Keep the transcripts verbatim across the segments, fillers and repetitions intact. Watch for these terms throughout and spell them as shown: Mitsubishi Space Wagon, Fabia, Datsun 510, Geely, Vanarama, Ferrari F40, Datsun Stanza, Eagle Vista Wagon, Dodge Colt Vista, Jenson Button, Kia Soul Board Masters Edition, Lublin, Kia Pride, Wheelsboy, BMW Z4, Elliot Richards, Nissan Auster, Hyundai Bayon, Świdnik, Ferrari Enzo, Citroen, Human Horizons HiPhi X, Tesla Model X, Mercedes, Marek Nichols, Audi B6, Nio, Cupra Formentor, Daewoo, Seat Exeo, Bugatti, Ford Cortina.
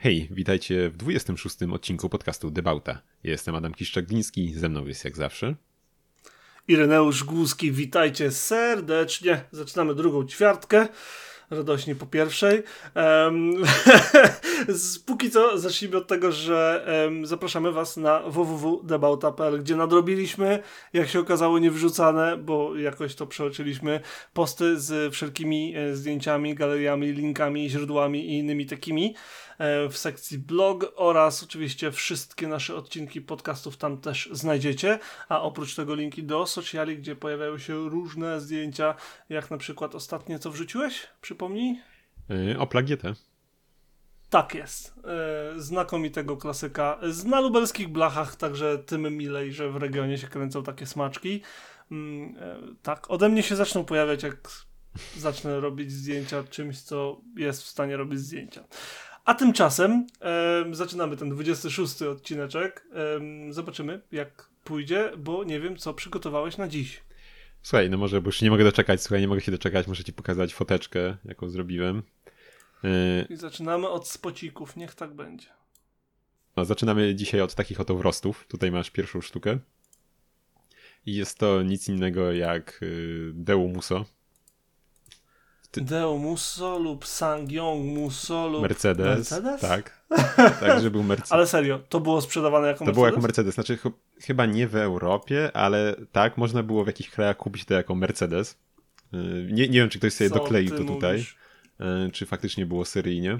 Hej, witajcie w dwudziestym szóstym odcinku podcastu Debauta. Ja jestem Adam Kiszczak-Gliński, ze mną jest jak zawsze Ireneusz Głuski, witajcie serdecznie. Zaczynamy drugą ćwiartkę. Radośnie po pierwszej. Um, Póki co zacznijmy od tego, że um, zapraszamy Was na w w w kropka debauta kropka p l, gdzie nadrobiliśmy, jak się okazało, niewrzucane, bo jakoś to przeoczyliśmy, posty z wszelkimi e, zdjęciami, galeriami, linkami, źródłami i innymi takimi e, w sekcji blog oraz oczywiście wszystkie nasze odcinki podcastów tam też znajdziecie, a oprócz tego linki do sociali, gdzie pojawiają się różne zdjęcia, jak na przykład ostatnie, co wrzuciłeś? Przypomnij? Yy, o plagietę. Tak jest. Yy, znakomitego klasyka z na lubelskich blachach, także tym milej, że w regionie się kręcą takie smaczki. Yy, tak, ode mnie się zaczną pojawiać, jak zacznę robić zdjęcia czymś, co jest w stanie robić zdjęcia. A tymczasem yy, zaczynamy ten dwudziesty szósty odcineczek. Yy, zobaczymy, jak pójdzie, bo nie wiem, co przygotowałeś na dziś. Słuchaj, no może, bo już nie mogę doczekać, słuchaj, nie mogę się doczekać, muszę ci pokazać foteczkę, jaką zrobiłem. Yy... I zaczynamy od spocików, niech tak będzie. No, zaczynamy dzisiaj od takich oto wrostów, tutaj masz pierwszą sztukę. I jest to nic innego jak yy, Daewoo Musso. Ty... Daewoo Musso lub SsangYong Musso lub... Mercedes, Mercedes? Tak. Tak, że był Mercedes. Ale serio, to było sprzedawane jako to Mercedes? To było jako Mercedes, znaczy ch- chyba nie w Europie, ale tak, można było w jakichś krajach kupić to jako Mercedes. Yy, nie, nie wiem, czy ktoś sobie Co dokleił to tutaj, yy, czy faktycznie było seryjnie.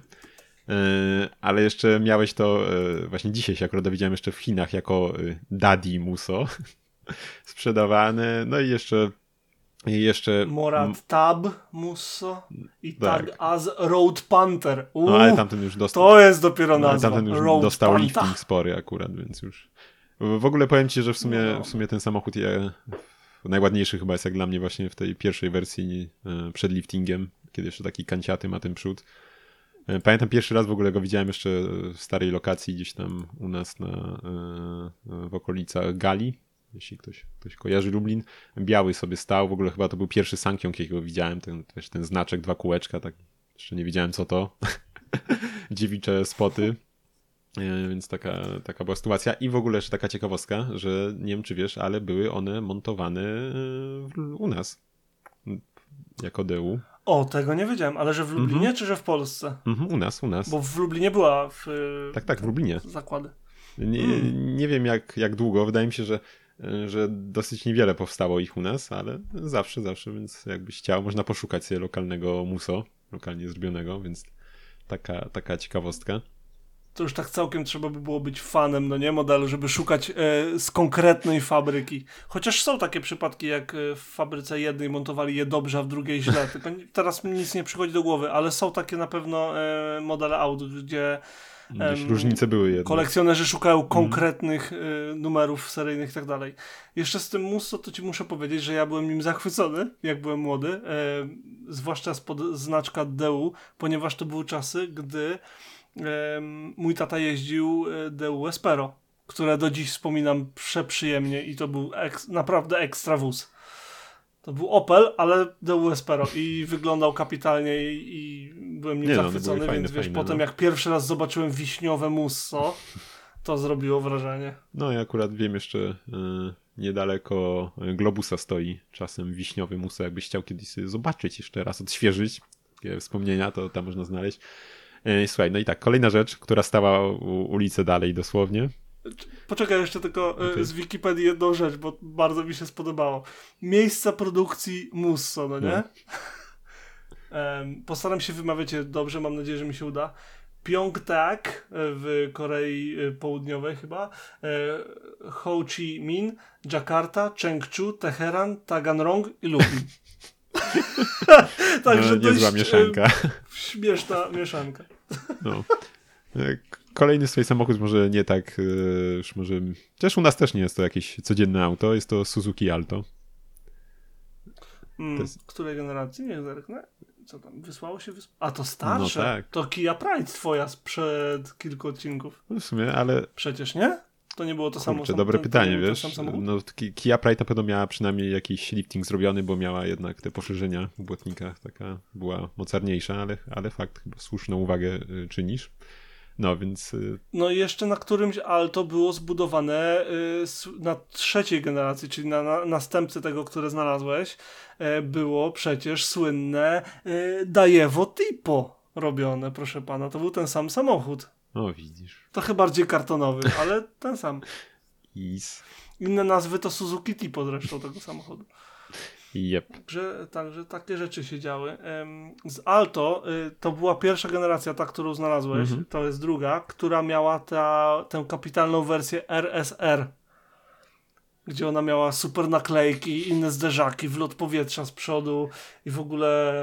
Yy, ale jeszcze miałeś to, yy, właśnie dzisiaj się akurat dowiedziałem, jeszcze w Chinach jako yy, Daddy Musso sprzedawane, no i jeszcze... I jeszcze... Morat Tab Musso i tak. Tag As Road Panther. Uuu, no ale tamten już dostał. To jest dopiero nazwa. No, ale tamten już Road dostał Panther. Lifting spory akurat, więc już... W ogóle powiem ci, że w sumie, w sumie ten samochód ja, najładniejszy chyba jest jak dla mnie właśnie w tej pierwszej wersji przed liftingiem, kiedy jeszcze taki kanciaty ma ten przód. Pamiętam pierwszy raz w ogóle go widziałem jeszcze w starej lokacji gdzieś tam u nas na, w okolicach Gali. Jeśli ktoś, ktoś kojarzy Lublin, biały sobie stał, w ogóle chyba to był pierwszy SsangYong, jakiego widziałem, ten, ten znaczek, dwa kółeczka, tak jeszcze nie wiedziałem co to, dziewicze spoty, e, więc taka, taka była sytuacja i w ogóle jeszcze taka ciekawostka, że nie wiem czy wiesz, ale były one montowane w, u nas, jako Daewoo. O, tego nie wiedziałem, ale że w Lublinie mm-hmm. czy że w Polsce? Mm-hmm, u nas, u nas. Bo w Lublinie była w, tak, tak, w Lublinie. Zakłady. Nie, mm. nie wiem jak, jak długo, wydaje mi się, że że dosyć niewiele powstało ich u nas, ale zawsze, zawsze, więc jakbyś chciał, można poszukać sobie lokalnego muso, lokalnie zrobionego, więc taka, taka ciekawostka. To już tak całkiem trzeba by było być fanem, no nie, modelu, żeby szukać y, z konkretnej fabryki. Chociaż są takie przypadki, jak w fabryce jednej montowali je dobrze, a w drugiej źle, tylko teraz mi nic nie przychodzi do głowy, ale są takie na pewno y, modele aut, gdzie Um, różnice były jednak. Kolekcjonerzy szukają konkretnych mm. y, numerów seryjnych i tak dalej. Jeszcze z tym Musso to ci muszę powiedzieć, że ja byłem nim zachwycony, jak byłem młody, y, zwłaszcza spod znaczka Daewoo, ponieważ to były czasy, gdy y, mój tata jeździł Daewoo Espero, które do dziś wspominam przeprzyjemnie i to był ek- naprawdę ekstra wóz. To był Opel, ale Daewoo Espero i wyglądał kapitalnie i, i byłem nim nie zachwycony, no, fajne, więc wiesz, fajne, potem no. Jak pierwszy raz zobaczyłem wiśniowe Musso, to zrobiło wrażenie. No ja akurat wiem jeszcze y, niedaleko Globusa stoi czasem wiśniowy Musso, jakbyś chciał kiedyś sobie zobaczyć jeszcze raz, odświeżyć takie wspomnienia, to tam można znaleźć. Y, słuchaj, no i tak, kolejna rzecz, która stała u ulicy dalej dosłownie. Poczekaj jeszcze tylko okay. z Wikipedii jedną rzecz, bo bardzo mi się spodobało. Miejsca produkcji Musso, no nie? Mm. Postaram się wymawiać je dobrze, mam nadzieję, że mi się uda. Pyeongtaek w Korei Południowej chyba, Ho Chi Minh, Jakarta, Chengdu, Teheran, Taganrog i Lubin. Także no, niezła mieszanka. Śmieszna mieszanka. No. Kolejny swój samochód, może nie tak, już może... Chociaż u nas też nie jest to jakieś codzienne auto, jest to Suzuki Alto. Mm, to jest... Której generacji? Nie zerknę. Co tam? Wysłało się? Wys... A to starsze? No tak. To Kia Pride twoja sprzed kilku odcinków. No w sumie, ale... Przecież nie? To nie było to samo. Kurczę, dobre ten, pytanie, ten, wiesz. No, Kia Pride na pewno miała przynajmniej jakiś lifting zrobiony, bo miała jednak te poszerzenia w błotnikach. Taka była mocarniejsza, ale, ale fakt, chyba słuszną uwagę czynisz. No więc... No i jeszcze na którymś Alto było zbudowane na trzeciej generacji, czyli na, na następcy tego, które znalazłeś, było przecież słynne Daewoo Tipo robione, proszę pana. To był ten sam samochód. No widzisz. Trochę bardziej kartonowy, ale ten sam. Is. Inne nazwy to Suzuki Tipo zresztą tego samochodu. Yep. Także, także takie rzeczy się działy. Z Alto to była pierwsza generacja, ta, którą znalazłeś, mm-hmm. to jest druga, która miała ta, tę kapitalną wersję R S R, gdzie ona miała super naklejki, inne zderzaki, wlot powietrza z przodu i w ogóle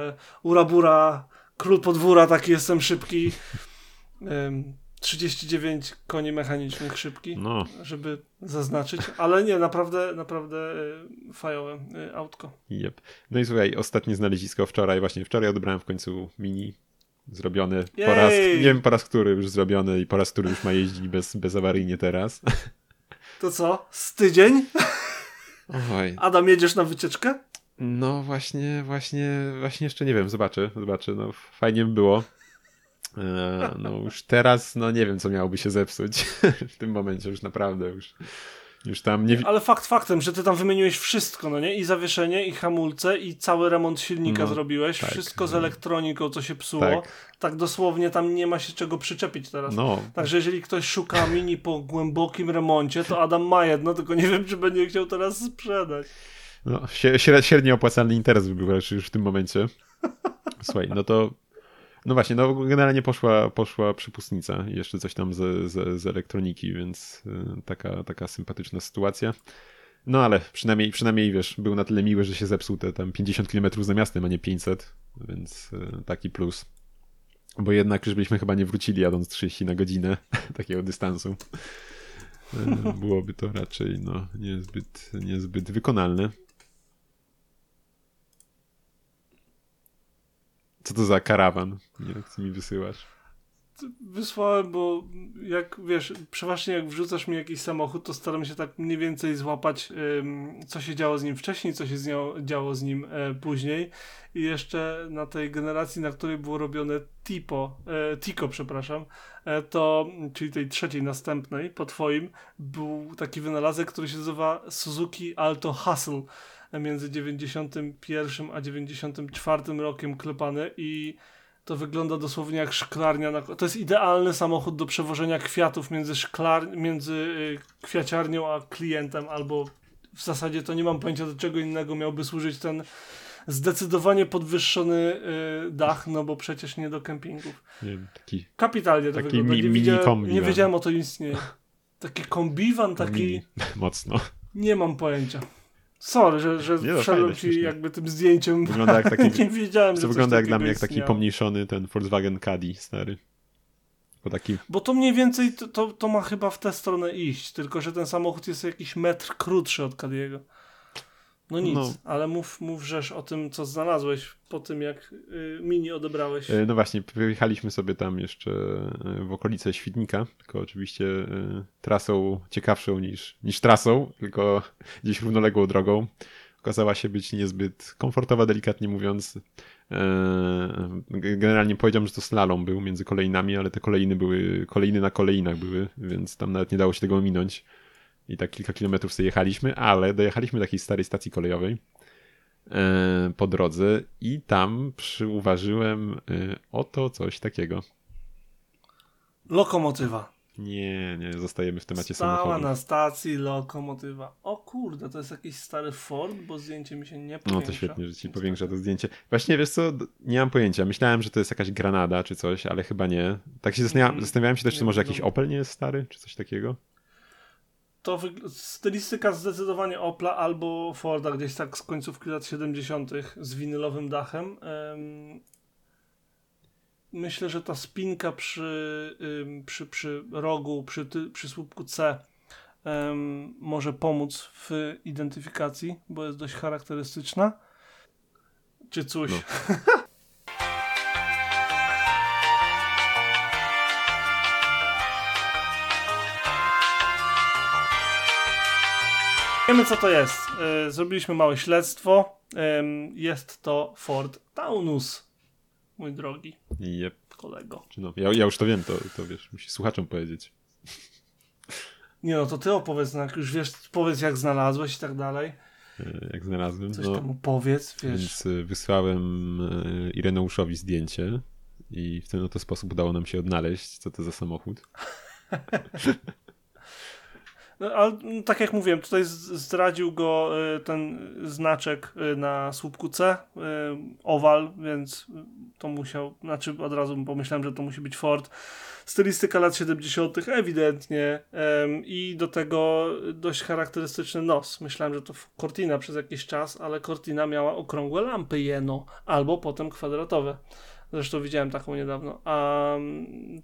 urabura, król podwóra, taki jestem szybki. trzydzieści dziewięć koni mechanicznych szybki, no. żeby zaznaczyć, ale nie, naprawdę, naprawdę fajowe autko. Yep. No i słuchaj, ostatnie znalezisko wczoraj, właśnie wczoraj odebrałem w końcu Mini, zrobione Jej! po raz, nie wiem po raz który już zrobiony i po raz który już ma jeździć bez, bez awaryjnie teraz. To co, z tydzień? Oj. Adam, jedziesz na wycieczkę? No właśnie, właśnie, właśnie jeszcze nie wiem, zobaczę, zobaczę, no fajnie by było. No już teraz, no nie wiem, co miałoby się zepsuć w tym momencie, już naprawdę już, już tam nie... Ale fakt faktem, że ty tam wymieniłeś wszystko, no nie? I zawieszenie, i hamulce, i cały remont silnika no, zrobiłeś, tak, wszystko z elektroniką, co się psuło, tak. tak dosłownie tam nie ma się czego przyczepić teraz. No. Także jeżeli ktoś szuka Mini po głębokim remoncie, to Adam ma jedno, tylko nie wiem, czy będzie chciał teraz sprzedać. No, średnio opłacalny interes by był już w tym momencie. Słuchaj, no to... No właśnie, no generalnie poszła, poszła przepustnica i jeszcze coś tam z, z, z elektroniki, więc taka, taka sympatyczna sytuacja. No ale przynajmniej, przynajmniej wiesz, był na tyle miły, że się zepsuł te tam pięćdziesiąt kilometrów za miastem, a nie pięćset, więc taki plus. Bo jednak już byśmy chyba nie wrócili jadąc trzydzieści na godzinę takiego dystansu. Byłoby to raczej no, niezbyt, niezbyt wykonalne. Co to za karawan? Nie wiem, co mi wysyłasz. Wysłałem, bo jak wiesz, przeważnie jak wrzucasz mi jakiś samochód, to staram się tak mniej więcej złapać, ym, co się działo z nim wcześniej, co się z nią, działo z nim y, później. I jeszcze na tej generacji, na której było robione Tipo, y, Tico, przepraszam, y, to, czyli tej trzeciej następnej, po twoim, był taki wynalazek, który się nazywa Suzuki Alto Hustle. Między dziewięćdziesiątym pierwszym a dziewięćdziesiątym czwartym rokiem klepany i to wygląda dosłownie jak szklarnia. Na... To jest idealny samochód do przewożenia kwiatów między, szklar... między kwiaciarnią a klientem, albo w zasadzie to nie mam pojęcia, do czego innego miałby służyć ten zdecydowanie podwyższony dach, no bo przecież nie do kempingów. Nie, taki, kapitalnie to taki wygląda. Mi, mini kombiwan. Nie wiedziałem o to istnieje. Taki kombiwan, taki... Mini. Mocno. Nie mam pojęcia. Sorry, że, że wszedłem ci jakby tym zdjęciem, wygląda jak taki, nie wiedziałem, że to wygląda jak dla mnie jak taki pomniejszony ten Volkswagen Caddy stary. Bo, taki... Bo to mniej więcej to, to, to ma chyba w tę stronę iść, tylko że ten samochód jest jakiś metr krótszy od Caddy'ego. No nic, no. ale mów, mów rzecz o tym, co znalazłeś po tym, jak y, Mini odebrałeś. No właśnie, wyjechaliśmy sobie tam jeszcze w okolice Świdnika, tylko oczywiście y, trasą ciekawszą niż, niż trasą, tylko gdzieś równoległą drogą. Okazała się być niezbyt komfortowa, delikatnie mówiąc. Generalnie powiedziałem, że to slalom był między kolejnami, ale te kolejny były, kolejny na kolejnach były, więc tam nawet nie dało się tego ominąć. I tak kilka kilometrów sobie jechaliśmy, ale dojechaliśmy do takiej starej stacji kolejowej yy, po drodze i tam przyuważyłem yy, oto coś takiego. Lokomotywa. Nie, nie, zostajemy w temacie Stała samochodu. Stała na stacji lokomotywa. O kurde, to jest jakiś stary Ford, bo zdjęcie mi się nie powiększa. No to świetnie, że ci powiększa to zdjęcie. Właśnie, wiesz co, nie mam pojęcia. Myślałem, że to jest jakaś Granada czy coś, ale chyba nie. Tak się zastanawiałem, zastanawiałem się też, czy może jakiś Opel nie jest stary, czy coś takiego. To wygl- stylistyka zdecydowanie Opla albo Forda, gdzieś tak z końcówki lat siedemdziesiątych z winylowym dachem. Ym... Myślę, że ta spinka przy, ym, przy, przy rogu, przy, ty- przy słupku C ym, może pomóc w identyfikacji, bo jest dość charakterystyczna. Czy coś... No. Wiemy, co to jest. Zrobiliśmy małe śledztwo. Jest to Ford Taunus, mój drogi. Yep. kolego. No, ja, ja już to wiem, to, to wiesz, musi słuchaczom powiedzieć. Nie no, to ty opowiedz, no, jak już wiesz, powiedz jak znalazłeś i tak dalej. Jak znalazłem. Coś no, tam opowiedz, wiesz. Więc wysłałem Ireneuszowi zdjęcie i w ten oto sposób udało nam się odnaleźć, co to za samochód. No, ale tak jak mówiłem, tutaj zdradził go ten znaczek na słupku C, owal, więc to musiał, znaczy od razu pomyślałem, że to musi być Ford. Stylistyka lat siedemdziesiątych ewidentnie i do tego dość charakterystyczny nos. Myślałem, że to Cortina przez jakiś czas, ale Cortina miała okrągłe lampy jeno albo potem kwadratowe. Zresztą widziałem taką niedawno. A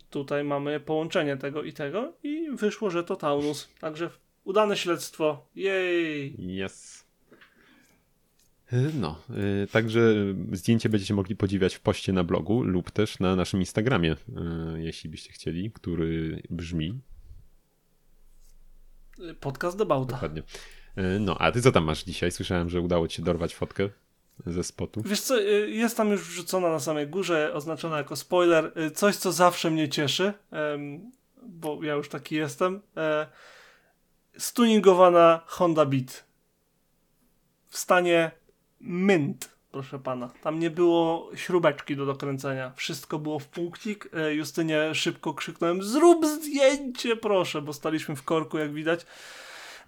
tutaj mamy połączenie tego i tego i wyszło, że to Taunus. Także udane śledztwo. Jej! Yes. No, także zdjęcie będziecie mogli podziwiać w poście na blogu lub też na naszym Instagramie, jeśli byście chcieli, który brzmi... Podcast do Bałta. Dokładnie. No, a ty co tam masz dzisiaj? Słyszałem, że udało ci się dorwać fotkę ze spotu. Wiesz co, jest tam już wrzucona na samej górze, oznaczona jako spoiler, coś co zawsze mnie cieszy, bo ja już taki jestem, stuningowana Honda Beat w stanie mint, proszę pana. Tam nie było śrubeczki do dokręcenia, wszystko było w punkcik. Justynie szybko krzyknąłem, zrób zdjęcie proszę, bo staliśmy w korku jak widać.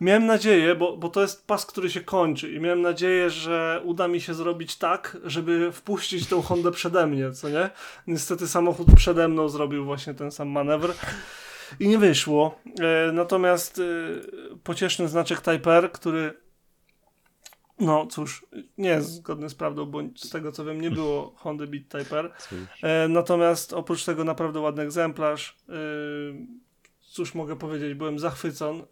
Miałem nadzieję, bo, bo to jest pas, który się kończy i miałem nadzieję, że uda mi się zrobić tak, żeby wpuścić tą Hondę przede mnie, co nie? Niestety samochód przede mną zrobił właśnie ten sam manewr i nie wyszło. E, natomiast e, pocieszny znaczek Type R, który no cóż, nie jest zgodny z prawdą, bo z tego co wiem nie było Hondy Beat Type R. E, natomiast oprócz tego naprawdę ładny egzemplarz. E, Cóż mogę powiedzieć, byłem zachwycony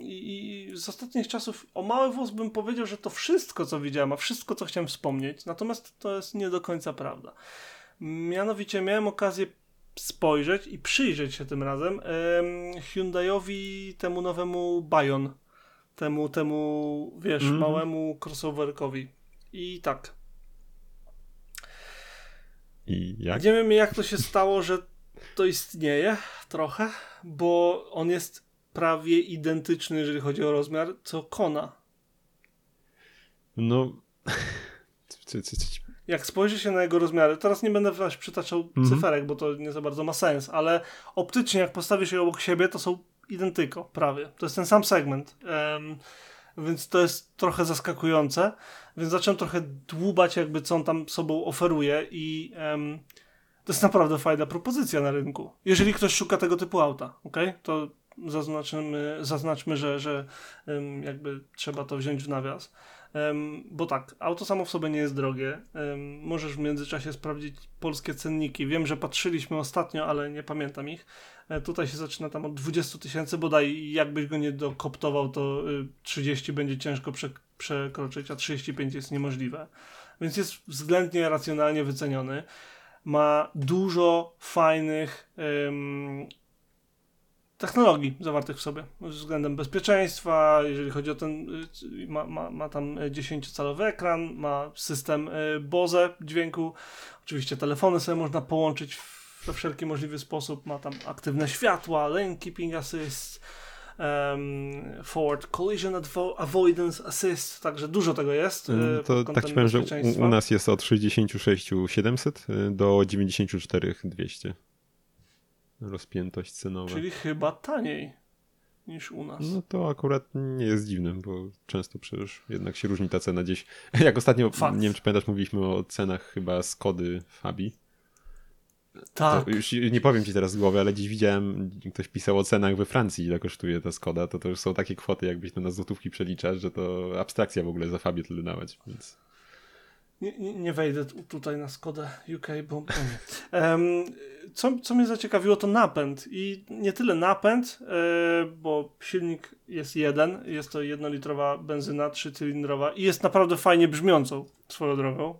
i z ostatnich czasów o mały włos bym powiedział, że to wszystko co widziałem, a wszystko co chciałem wspomnieć, natomiast to jest nie do końca prawda. Mianowicie miałem okazję spojrzeć i przyjrzeć się tym razem Hyundaiowi, temu nowemu Bayon, temu, temu wiesz, mm-hmm. małemu crossoverkowi i tak. I jak? Nie wiem jak to się stało, że to istnieje trochę, bo on jest prawie identyczny, jeżeli chodzi o rozmiar, co Kona. No. Jak spojrzy się na jego rozmiary, teraz nie będę właśnie przytaczał mm-hmm. cyferek, bo to nie za bardzo ma sens, ale optycznie jak postawisz się obok siebie, to są identyko, prawie. To jest ten sam segment. Um, więc to jest trochę zaskakujące. Więc zacząłem trochę dłubać jakby co on tam sobą oferuje i... Um, to jest naprawdę fajna propozycja na rynku. Jeżeli ktoś szuka tego typu auta, okay? To zaznaczmy, zaznaczmy że, że um, jakby trzeba to wziąć w nawias. Um, bo tak, auto samo w sobie nie jest drogie. Um, możesz w międzyczasie sprawdzić polskie cenniki. Wiem, że patrzyliśmy ostatnio, ale nie pamiętam ich. E, tutaj się zaczyna tam od dwadzieścia tysięcy bodaj. Jakbyś go nie dokoptował, to y, trzydzieści będzie ciężko prze, przekroczyć, a trzydzieści pięć jest niemożliwe. Więc jest względnie racjonalnie wyceniony. Ma dużo fajnych ym, technologii zawartych w sobie względem bezpieczeństwa, jeżeli chodzi o ten, y, ma, ma, ma tam dziesięciocalowy ekran, ma system y, Bose dźwięku, oczywiście telefony sobie można połączyć w, we wszelki możliwy sposób, ma tam aktywne światła, lane keeping assist, Um, Ford Collision Advo- Avoidance Assist, także dużo tego jest. Yy, to tak ci powiem, że u, u nas jest od sześćdziesiąt sześć tysięcy siedemset do dziewięćdziesiąt cztery tysiące dwieście rozpiętość cenowa. Czyli chyba taniej niż u nas. No to akurat nie jest dziwne, bo często przecież jednak się różni ta cena gdzieś. Jak ostatnio, Fakt. nie wiem czy pamiętasz, mówiliśmy o cenach chyba Skody Fabii. Tak. To już nie powiem ci teraz z głowy, ale dziś widziałem, ktoś pisał o cenach we Francji, ile kosztuje ta Skoda, to to już są takie kwoty, jakbyś to na złotówki przeliczasz, że to abstrakcja w ogóle za Fabię tyle dawać, więc... Nie, nie, nie wejdę t- tutaj na Skodę U K, bo... um, co, co mnie zaciekawiło, to napęd i nie tyle napęd, yy, bo silnik jest jeden, jest to jednolitrowa benzyna, trzycylindrowa i jest naprawdę fajnie brzmiącą swoją drogą.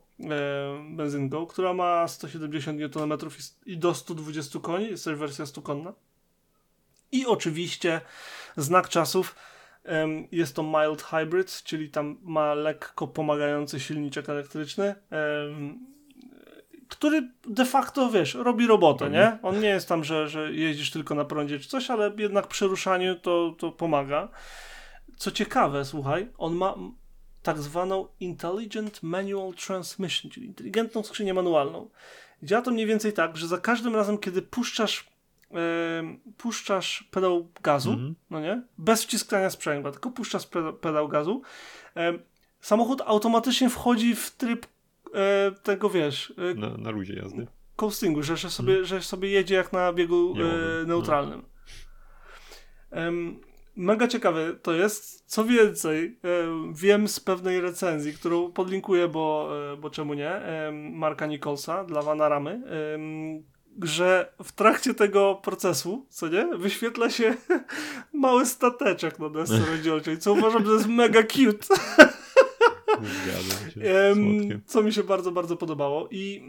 Benzynką, która ma sto siedemdziesiąt niutonometrów i do sto dwadzieścia koni, jest też wersja sto konna i oczywiście znak czasów jest to mild hybrid, czyli tam ma lekko pomagający silniczek elektryczny, który de facto, wiesz, robi robotę, nie? On nie jest tam, że, że jeździsz tylko na prądzie czy coś, ale jednak przy ruszaniu to, to pomaga. Co ciekawe, słuchaj, on ma tak zwaną Intelligent Manual Transmission, czyli inteligentną skrzynię manualną. Działa to mniej więcej tak, że za każdym razem, kiedy puszczasz yy, puszczasz pedał gazu, mm-hmm. no nie? Bez wciskania sprzęgła, tylko puszczasz pedał, pedał gazu, yy, samochód automatycznie wchodzi w tryb E, tego wiesz... E, na, na luzie jazdy. Coastingu, że, że, sobie, hmm. że sobie jedzie jak na biegu e, neutralnym. Hmm. E, mega ciekawe to jest. Co więcej, e, wiem z pewnej recenzji, którą podlinkuję, bo, e, bo czemu nie, e, Marka Nicholsa dla Vanaramy, e, że w trakcie tego procesu, co nie, wyświetla się mały stateczek na desce rozdzielczej, co uważam, że jest mega cute. Się, co mi się bardzo, bardzo podobało. I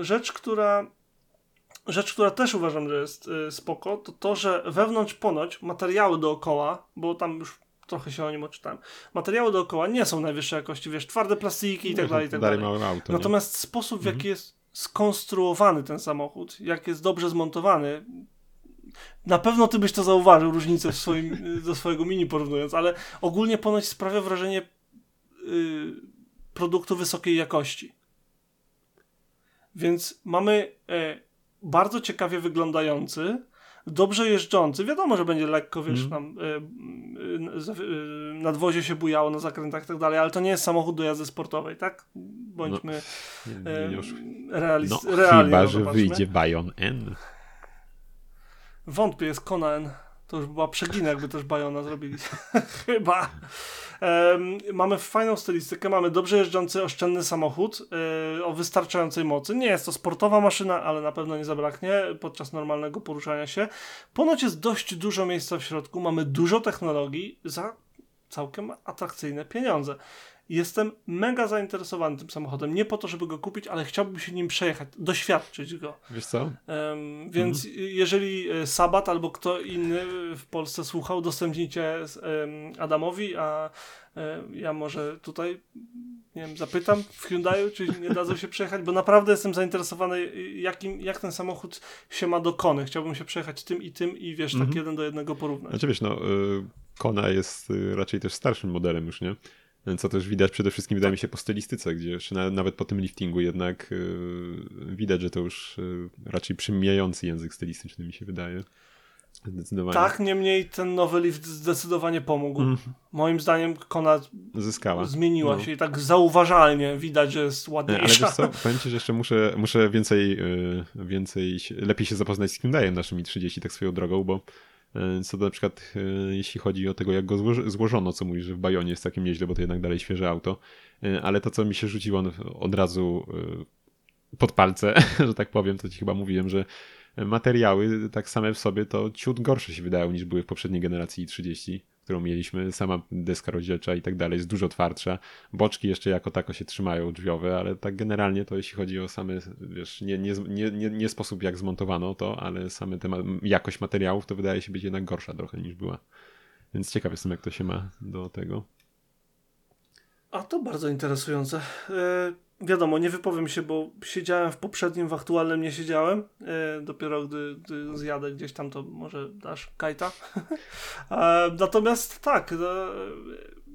rzecz, która rzecz, która też uważam, że jest spoko, to to, że wewnątrz ponoć materiały dookoła, bo tam już trochę się o nim odczytałem, materiały dookoła nie są najwyższej jakości, wiesz, twarde plastiki i tak dalej, i tak dalej. Natomiast sposób, w jaki jest skonstruowany ten samochód, jak jest dobrze zmontowany, na pewno ty byś to zauważył, różnicę w swoim, do swojego mini porównując, ale ogólnie ponoć sprawia wrażenie produktu wysokiej jakości. Więc mamy e, bardzo ciekawie wyglądający, dobrze jeżdżący, wiadomo, że będzie lekko, wiesz, tam e, e, nadwozie się bujało na zakrętach i tak dalej, ale to nie jest samochód do jazdy sportowej, tak? Bądźmy no, e, realist, no, realni. Chyba, że wyjdzie Bayon N. Wątpię, jest Kona N. To już była przegina, jakby też Bayona zrobili. Chyba. Um, mamy fajną stylistykę, mamy dobrze jeżdżący, oszczędny samochód yy, o wystarczającej mocy. Nie jest to sportowa maszyna, ale na pewno nie zabraknie podczas normalnego poruszania się. Ponoć jest dość dużo miejsca w środku, mamy dużo technologii za całkiem atrakcyjne pieniądze. Jestem mega zainteresowany tym samochodem. Nie po to, żeby go kupić, ale chciałbym się nim przejechać, doświadczyć go. Wiesz co? Um, więc mm. jeżeli Sabat albo kto inny w Polsce słuchał, udostępnijcie um, Adamowi, a um, ja może tutaj, nie wiem, zapytam w Hyundai'u, czy nie dadzą się przejechać, bo naprawdę jestem zainteresowany, jakim, jak ten samochód się ma do Kony. Chciałbym się przejechać tym i tym i wiesz, mm-hmm. tak jeden do jednego porównać. Znaczy wiesz, no, Kona jest raczej też starszym modelem już, nie? Co też widać przede wszystkim, wydaje mi się, po stylistyce, gdzie jeszcze na, nawet po tym liftingu jednak yy, widać, że to już yy, raczej przymijający język stylistyczny mi się wydaje. Zdecydowanie. Tak, niemniej ten nowy lift zdecydowanie pomógł. Mm. Moim zdaniem Kona zyskała. Zmieniła no. się i tak zauważalnie widać, że jest ładniejsza. Ale wiesz co, powiem ci, że jeszcze muszę, muszę więcej, yy, więcej, lepiej się zapoznać z Hyundaiem naszymi trzydzieści tak swoją drogą, bo co do na przykład, jeśli chodzi o tego, jak go złożono, co mówisz, że w Bayonie jest takim nieźle, bo to jednak dalej świeże auto, ale to, co mi się rzuciło od razu pod palce, że tak powiem, to ci chyba mówiłem, że materiały tak same w sobie to ciut gorsze się wydają niż były w poprzedniej generacji trzydzieści, którą mieliśmy, sama deska rozdzielcza i tak dalej, jest dużo twardsza, boczki jeszcze jako tako się trzymają drzwiowe, ale tak generalnie to jeśli chodzi o same, wiesz, nie, nie, nie, nie, nie sposób jak zmontowano to, ale same te ma- jakość materiałów to wydaje się być jednak gorsza trochę niż była, więc ciekaw jestem jak to się ma do tego. A to bardzo interesujące. Yy, wiadomo, nie wypowiem się, bo siedziałem w poprzednim, w aktualnym nie siedziałem. Yy, dopiero gdy, gdy zjadę gdzieś tam, to może dasz kajta. yy, natomiast tak, yy,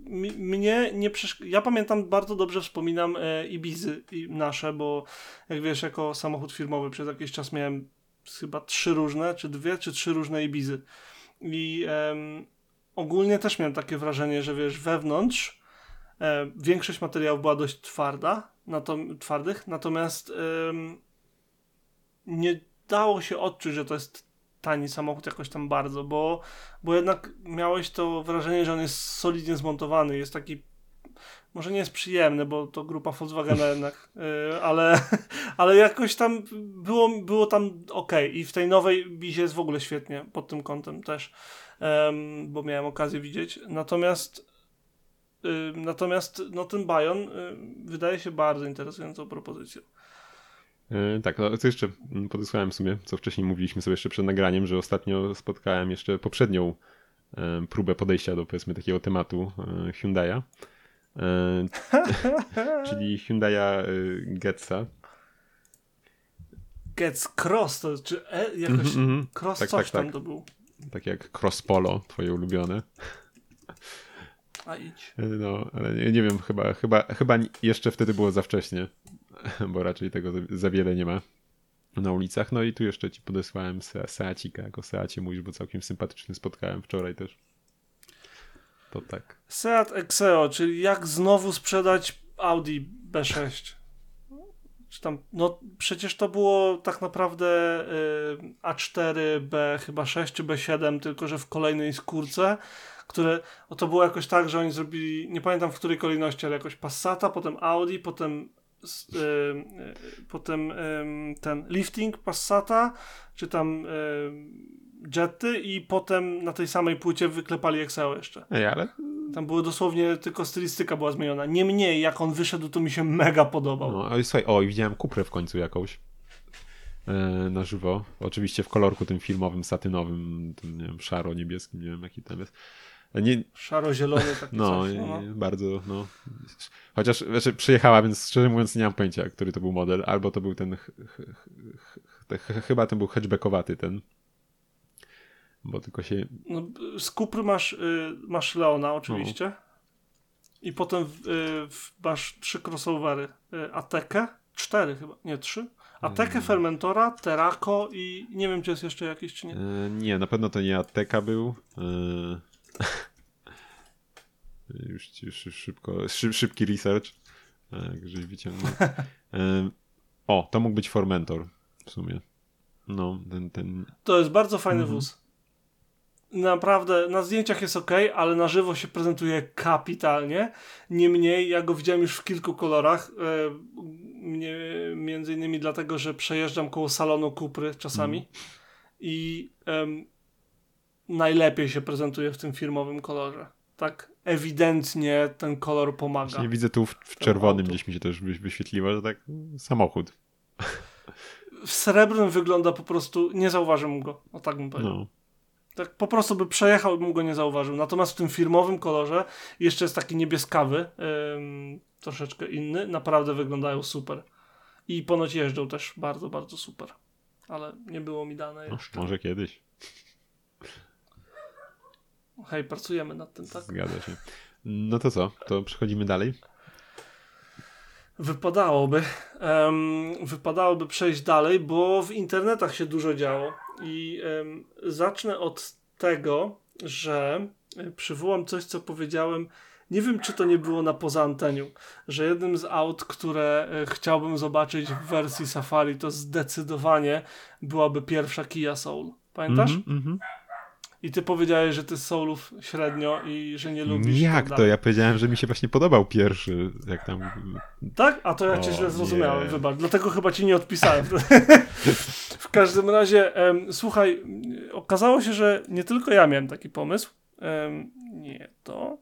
mi, mnie nie przeszk- ja pamiętam, bardzo dobrze wspominam yy, Ibizy i nasze, bo jak wiesz, jako samochód firmowy przez jakiś czas miałem chyba trzy różne, czy dwie, czy trzy różne Ibizy. I yy, ogólnie też miałem takie wrażenie, że wiesz, wewnątrz E, większość materiałów była dość twarda, natom, twardych, natomiast ym, nie dało się odczuć, że to jest tani samochód jakoś tam bardzo, bo, bo jednak miałeś to wrażenie, że on jest solidnie zmontowany, jest taki, może nie jest przyjemny, bo to grupa Volkswagena jednak, y, ale, ale jakoś tam było, było tam okej. I w tej nowej Bizie jest w ogóle świetnie pod tym kątem też, ym, bo miałem okazję widzieć, natomiast Natomiast no, ten Bayon wydaje się bardzo interesującą propozycją. Yy, tak, no to jeszcze podesłałem w sumie, co wcześniej mówiliśmy sobie jeszcze przed nagraniem, że ostatnio spotkałem jeszcze poprzednią yy, próbę podejścia do, powiedzmy, takiego tematu yy, Hyundai'a, yy, czyli Hyundai'a yy, Getza. Gets Cross, to czy e, jakoś mm-hmm, Cross tak, coś tak, tam tak. to był. Tak jak Cross Polo, twoje ulubione. A idź. No, ale nie, nie wiem, chyba, chyba, chyba jeszcze wtedy było za wcześnie, bo raczej tego za wiele nie ma na ulicach. No i tu jeszcze ci podesłałem Seacika, jako Seacie mówisz, bo całkiem sympatyczny spotkałem wczoraj też. To tak. Seat Exeo, czyli jak znowu sprzedać Audi B sześć. Czy tam, no przecież to było tak naprawdę y, A cztery, B chyba sześć czy B siedem, tylko że w kolejnej skórce, które, o to było jakoś tak, że oni zrobili, nie pamiętam w której kolejności, ale jakoś Passata, potem Audi, potem y, y, potem y, ten lifting Passata, czy tam y, Jetty i potem na tej samej płycie wyklepali Excel jeszcze. Ej, ale... Tam było dosłownie, tylko stylistyka była zmieniona. Niemniej, jak on wyszedł, to mi się mega podobał. No, ale słuchaj, o i widziałem Cuprę w końcu jakąś e, na żywo. Oczywiście w kolorku tym filmowym, satynowym, tym, nie wiem, szaro-niebieskim, nie wiem jaki tam jest. Nie... Szaro-zielony taki no, coś. No, bardzo, no. Chociaż znaczy, przyjechała, więc szczerze mówiąc nie mam pojęcia, który to był model. Albo to był ten, ch- ch- ch- chyba ten był hatchbackowaty ten. Bo tylko się... No, z Kupry masz, y, masz Leona oczywiście no. I potem w, y, w, masz trzy crossovery y, Atekę, cztery chyba, nie trzy Atekę, hmm. Fermentora, Terako i nie wiem czy jest jeszcze jakiś czy nie y, nie, na pewno to nie Ateka był y... już, już szybko Szyb, szybki research żeś wyciągnął y, o, to mógł być Formentor w sumie no, ten, ten... To jest bardzo fajny mm-hmm. wóz. Naprawdę, na zdjęciach jest ok, ale na żywo się prezentuje kapitalnie. Niemniej, ja go widziałem już w kilku kolorach. Mnie, między innymi dlatego, że przejeżdżam koło salonu Cupry czasami mm. i um, najlepiej się prezentuje w tym firmowym kolorze. Tak ewidentnie ten kolor pomaga. Właśnie widzę tu w, w czerwonym autu. Gdzieś mi się też wyświetliło, że tak samochód. W srebrnym wygląda po prostu, nie zauważyłem go, o tak bym powiedział. No. Tak po prostu by przejechał, bym go nie zauważył. Natomiast w tym firmowym kolorze jeszcze jest taki niebieskawy, ym, troszeczkę inny. Naprawdę wyglądają super. I ponoć jeżdżą też bardzo, bardzo super. Ale nie było mi dane jeszcze. Może kiedyś. Hej, pracujemy nad tym, tak? Zgadza się. No to co? To przechodzimy dalej. Wypadałoby. Um, wypadałoby przejść dalej, bo w internetach się dużo działo. I um, zacznę od tego, że przywołam coś, co powiedziałem, nie wiem, czy to nie było na poza anteniu, że jednym z aut, które chciałbym zobaczyć w wersji Safari, to zdecydowanie byłaby pierwsza Kia Soul. Pamiętasz? Mm-hmm, mm-hmm. I ty powiedziałeś, że ty Soulów średnio i że nie lubisz. Jak to? Ja powiedziałem, że mi się właśnie podobał pierwszy. Jak tam... Tak? A to ja cię o, źle zrozumiałem, nie. Wybacz. Dlatego chyba ci nie odpisałem. W każdym razie, um, słuchaj, okazało się, że nie tylko ja miałem taki pomysł. Um, nie to.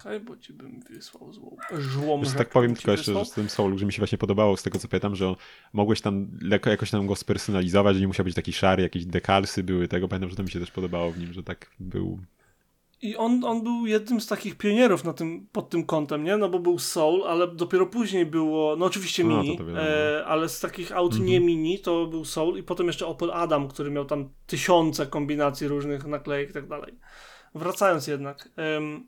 Czekaj, bo ci bym wysłał złą żłą rzekę, tak powiem tylko jeszcze, że z tym Soul, że mi się właśnie podobało, z tego co pamiętam, że on, mogłeś tam jakoś tam go spersonalizować, że nie musiał być taki szary, jakieś dekalsy były tego. Pamiętam, że to mi się też podobało w nim, że tak był. I on, on był jednym z takich pionierów na tym, pod tym kątem, nie? No bo był Soul, ale dopiero później było, no oczywiście Mini, no, to to e, ale z takich aut mm-hmm. nie Mini to był Soul i potem jeszcze Opel Adam, który miał tam tysiące kombinacji różnych naklejek i tak dalej. Wracając jednak... Ym,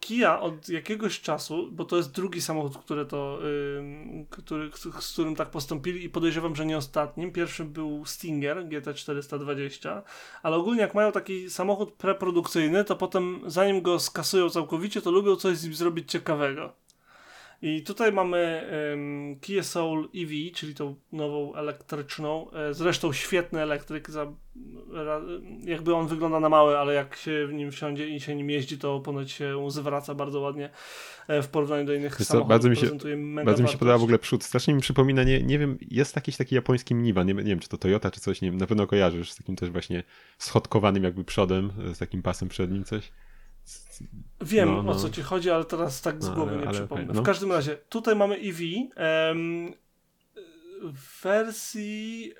Kia od jakiegoś czasu, bo to jest drugi samochód, który to, yy, który, z którym tak postąpili i podejrzewam, że nie ostatnim. Pierwszym był Stinger G T czterysta dwadzieścia, ale ogólnie jak mają taki samochód preprodukcyjny, to potem zanim go skasują całkowicie, to lubią coś z nim zrobić ciekawego. I tutaj mamy yy, Kia Soul E V, czyli tą nową elektryczną, yy, zresztą świetny elektryk, za, jakby on wygląda na mały, ale jak się w nim wsiądzie i się nim jeździ, to ponoć się zwraca bardzo ładnie w porównaniu do innych samochodów. Bardzo mi się, bardzo mi się podoba w ogóle przód. Strasznie mi przypomina, nie, nie wiem, jest jakiś taki japoński Mniwa, nie, nie wiem czy to Toyota czy coś, nie wiem, na pewno kojarzysz z takim też właśnie schodkowanym jakby przodem, z takim pasem przednim coś. Wiem no, no. o co ci chodzi, ale teraz tak z głowy no, ale, nie przypomnę. Okay, no. W każdym razie, tutaj mamy E V em, w wersji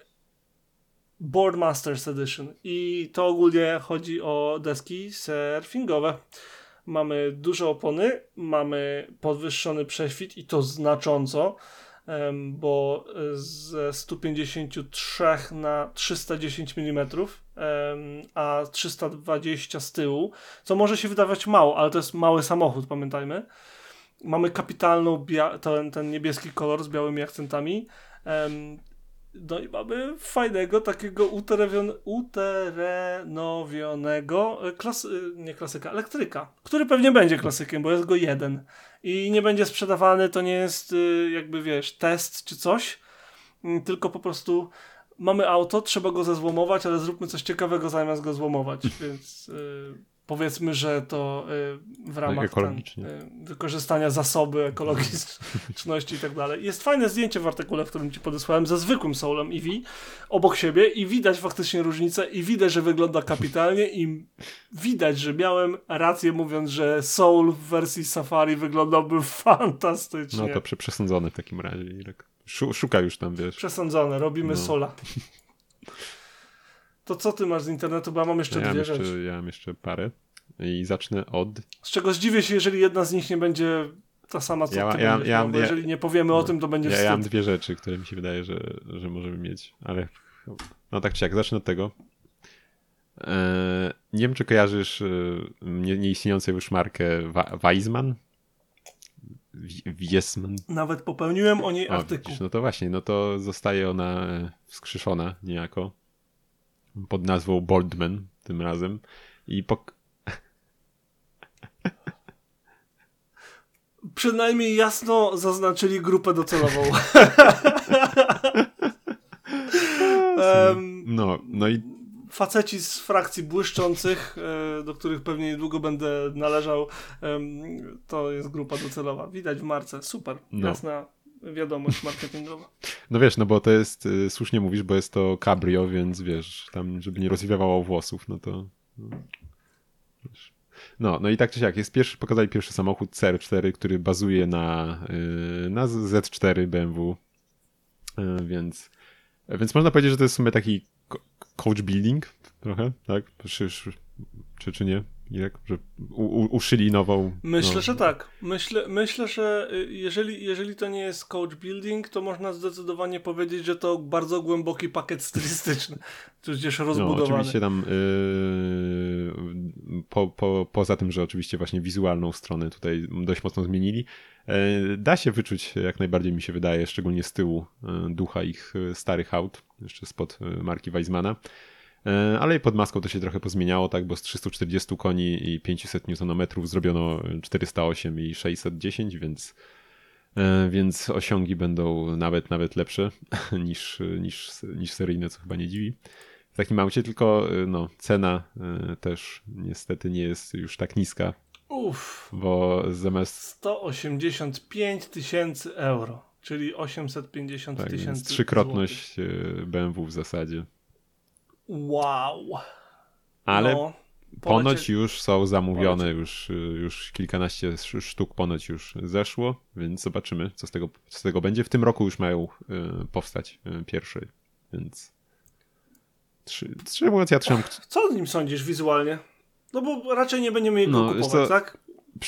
Board Masters Edition i to ogólnie chodzi o deski surfingowe. Mamy duże opony, mamy podwyższony prześwit i to znacząco. bo ze stu pięćdziesięciu trzech na trzysta dziesięć milimetrów, a trzysta dwadzieścia z tyłu, co może się wydawać mało, ale to jest mały samochód, pamiętajmy. Mamy kapitalną, bia- ten, ten niebieski kolor z białymi akcentami. No i mamy fajnego, takiego uterewion- uterenowionego, klasy- nie klasyka, elektryka, który pewnie będzie klasykiem, bo jest go jeden. I nie będzie sprzedawany, to nie jest jakby, wiesz, test czy coś, tylko po prostu mamy auto, trzeba go zezłomować, ale zróbmy coś ciekawego zamiast go złomować, więc... Y- Powiedzmy, że to w ramach ten, wykorzystania zasoby, ekologiczności i tak dalej. Jest fajne zdjęcie w artykule, w którym ci podesłałem, ze zwykłym Soulem E V obok siebie i widać faktycznie różnicę i widać, że wygląda kapitalnie i widać, że miałem rację mówiąc, że Soul w wersji Safari wyglądałby fantastycznie. No to przesądzony w takim razie, Irek. Szuka już tam, wiesz. Przesądzone, robimy no. Soula. To co ty masz z internetu, bo ja mam jeszcze ja dwie mam jeszcze, rzeczy. Ja mam jeszcze parę i zacznę od... Z czego zdziwię się, jeżeli jedna z nich nie będzie ta sama, co ja, ty ja, będziesz, ja, no, bo ja, jeżeli nie powiemy no, o tym, to będzie ja, wstyd. Ja mam dwie rzeczy, które mi się wydaje, że, że możemy mieć, ale no tak czy jak, zacznę od tego. Eee, nie wiem, czy kojarzysz nie, nieistniejącą już markę Wa- Wiesmann? Wiesmann. Nawet popełniłem o niej o, artykuł. Widzisz, no to właśnie, no to zostaje ona wskrzeszona niejako. Pod nazwą Boldman tym razem i pok... Przynajmniej jasno zaznaczyli grupę docelową. um, no, no i faceci z frakcji błyszczących, do których pewnie niedługo będę należał, to jest grupa docelowa. Widać w marce. Super. No. Jasna wiadomość marketingowa. No wiesz, no bo to jest, y, słusznie mówisz, bo jest to cabrio, więc wiesz, tam żeby nie rozwiewało włosów, no to... No, wiesz. no, no i tak czy siak, jest pierwszy, pokazali pierwszy samochód C R cztery, który bazuje na, y, na Z cztery B M W, y, więc, więc można powiedzieć, że to jest w sumie taki coach building trochę, tak? Czy, czy, czy nie? Jak, że u, uszyli nową... Myślę, no. że tak. Myślę, myślę że jeżeli, jeżeli to nie jest coach building, to można zdecydowanie powiedzieć, że to bardzo głęboki pakiet stylistyczny, przecież rozbudowany. No, oczywiście tam yy, po, po, poza tym, że oczywiście właśnie wizualną stronę tutaj dość mocno zmienili, yy, da się wyczuć, jak najbardziej mi się wydaje, szczególnie z tyłu yy, ducha ich starych aut, jeszcze spod marki Weissmana. Ale pod maską to się trochę pozmieniało, tak, bo z trzystu czterdziestu koni i pięciuset niutonometrów zrobiono czterysta osiem i sześćset dziesięć, więc, więc osiągi będą nawet nawet lepsze niż, niż, niż seryjne, co chyba nie dziwi. W takim aucie tylko no, cena też niestety nie jest już tak niska. Uff, bo zamiast sto osiemdziesiąt pięć tysięcy euro, czyli osiemset pięćdziesiąt tysięcy tak, trzykrotność złotych. B M W w zasadzie. Wow. Ale no, ponoć polecie... już są zamówione, polecie... już, już kilkanaście sztuk ponoć już zeszło, więc zobaczymy, co z tego, co z tego będzie. W tym roku już mają y, powstać y, pierwszy, więc trzy, trzy, mówiąc, ja trzymam... Ach, co o nim sądzisz wizualnie? No bo raczej nie będziemy jego no, kupować, co... tak?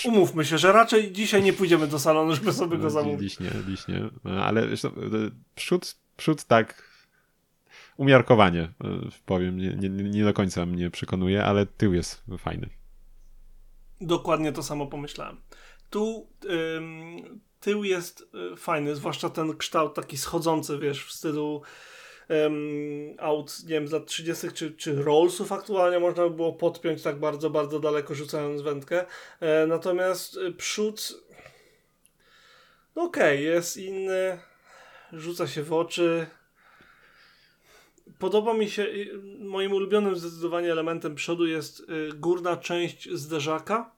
Umówmy się, że raczej dzisiaj nie pójdziemy do salonu, żeby sobie go zamówić. Dziś nie, dziś nie. Ale wiesz, przód, przód tak... Umiarkowanie, powiem, nie, nie, nie do końca mnie przekonuje, ale tył jest fajny. Dokładnie to samo pomyślałem. Tu ym, tył jest fajny, zwłaszcza ten kształt taki schodzący, wiesz, w stylu ym, aut, nie wiem, z lat trzydziestych czy, czy Rollsów aktualnie można by było podpiąć tak bardzo, bardzo daleko rzucając wędkę. E, natomiast przód, no okej, okay, jest inny, rzuca się w oczy. Podoba mi się, moim ulubionym zdecydowanie elementem przodu jest górna część zderzaka.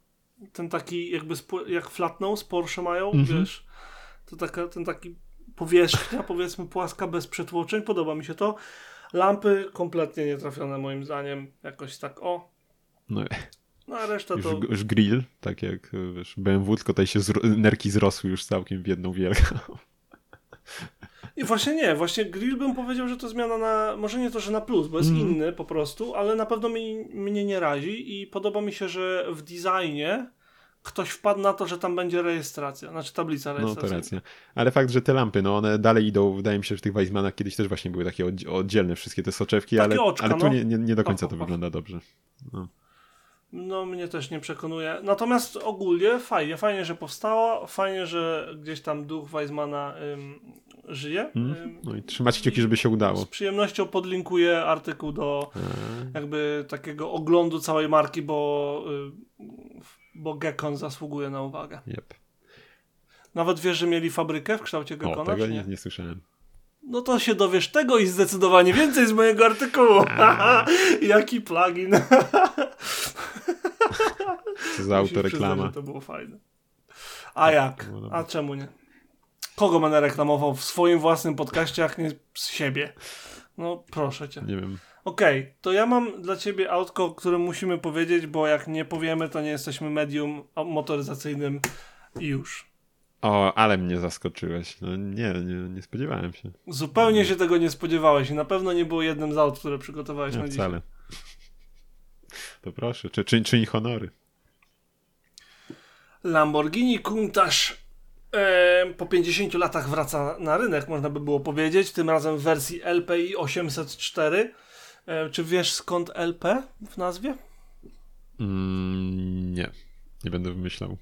Ten taki jakby, sp- jak flatną z Porsche mają, mm-hmm. wiesz. To taka, ten taki powierzchnia, powiedzmy płaska, bez przetłoczeń. Podoba mi się to. Lampy kompletnie nietrafione moim zdaniem. Jakoś tak o. No, no a reszta już, to... Już grill, tak jak wiesz, B M W, tylko tutaj się zro- nerki zrosły już całkiem w jedną wielką. I właśnie nie, właśnie grill bym powiedział, że to zmiana na, może nie to, że na plus, bo jest mm. inny po prostu, ale na pewno mi, mnie nie razi i podoba mi się, że w designie ktoś wpadł na to, że tam będzie rejestracja, znaczy tablica rejestracyjna. No to racja. Ale fakt, że te lampy, no one dalej idą, wydaje mi się, że w tych Wiesmannach kiedyś też właśnie były takie oddzielne wszystkie te soczewki, takie ale, oczka, ale tu no. nie, nie, nie do końca oh, to oh, wygląda oh. dobrze. No. no mnie też nie przekonuje. Natomiast ogólnie fajnie, fajnie, że powstała, fajnie, że gdzieś tam duch Wiesmanna ym, żyje. Ym, mm. No i trzymać kciuki, żeby się udało. Z przyjemnością podlinkuję artykuł do eee. jakby takiego oglądu całej marki, bo yy, bo Gekon zasługuje na uwagę. Yep. Nawet wiesz, że mieli fabrykę w kształcie Gekona? O, tego nie, nie słyszałem. No to się dowiesz tego i zdecydowanie więcej z mojego artykułu. Jaki plugin. Co za autoreklama. Przyznać, to było fajne. A jak? A czemu nie? Kogo będę reklamował w swoim własnym podcaście, jak nie z siebie? No proszę cię. Nie wiem. Okej, okay, to ja mam dla ciebie autko, o którym musimy powiedzieć, bo jak nie powiemy, to nie jesteśmy medium motoryzacyjnym i już. O, ale mnie zaskoczyłeś. No nie, nie, nie spodziewałem się. Zupełnie się tego nie spodziewałeś i na pewno nie było jednym z aut, które przygotowałeś nie, na dzisiaj. Wcale. To proszę, czy, czy, czyń honory. Lamborghini Countach e, po pięćdziesięciu latach wraca na rynek, można by było powiedzieć. Tym razem w wersji L P I osiemset cztery. Czy wiesz skąd L P w nazwie? Mm, nie, nie będę wymyślał.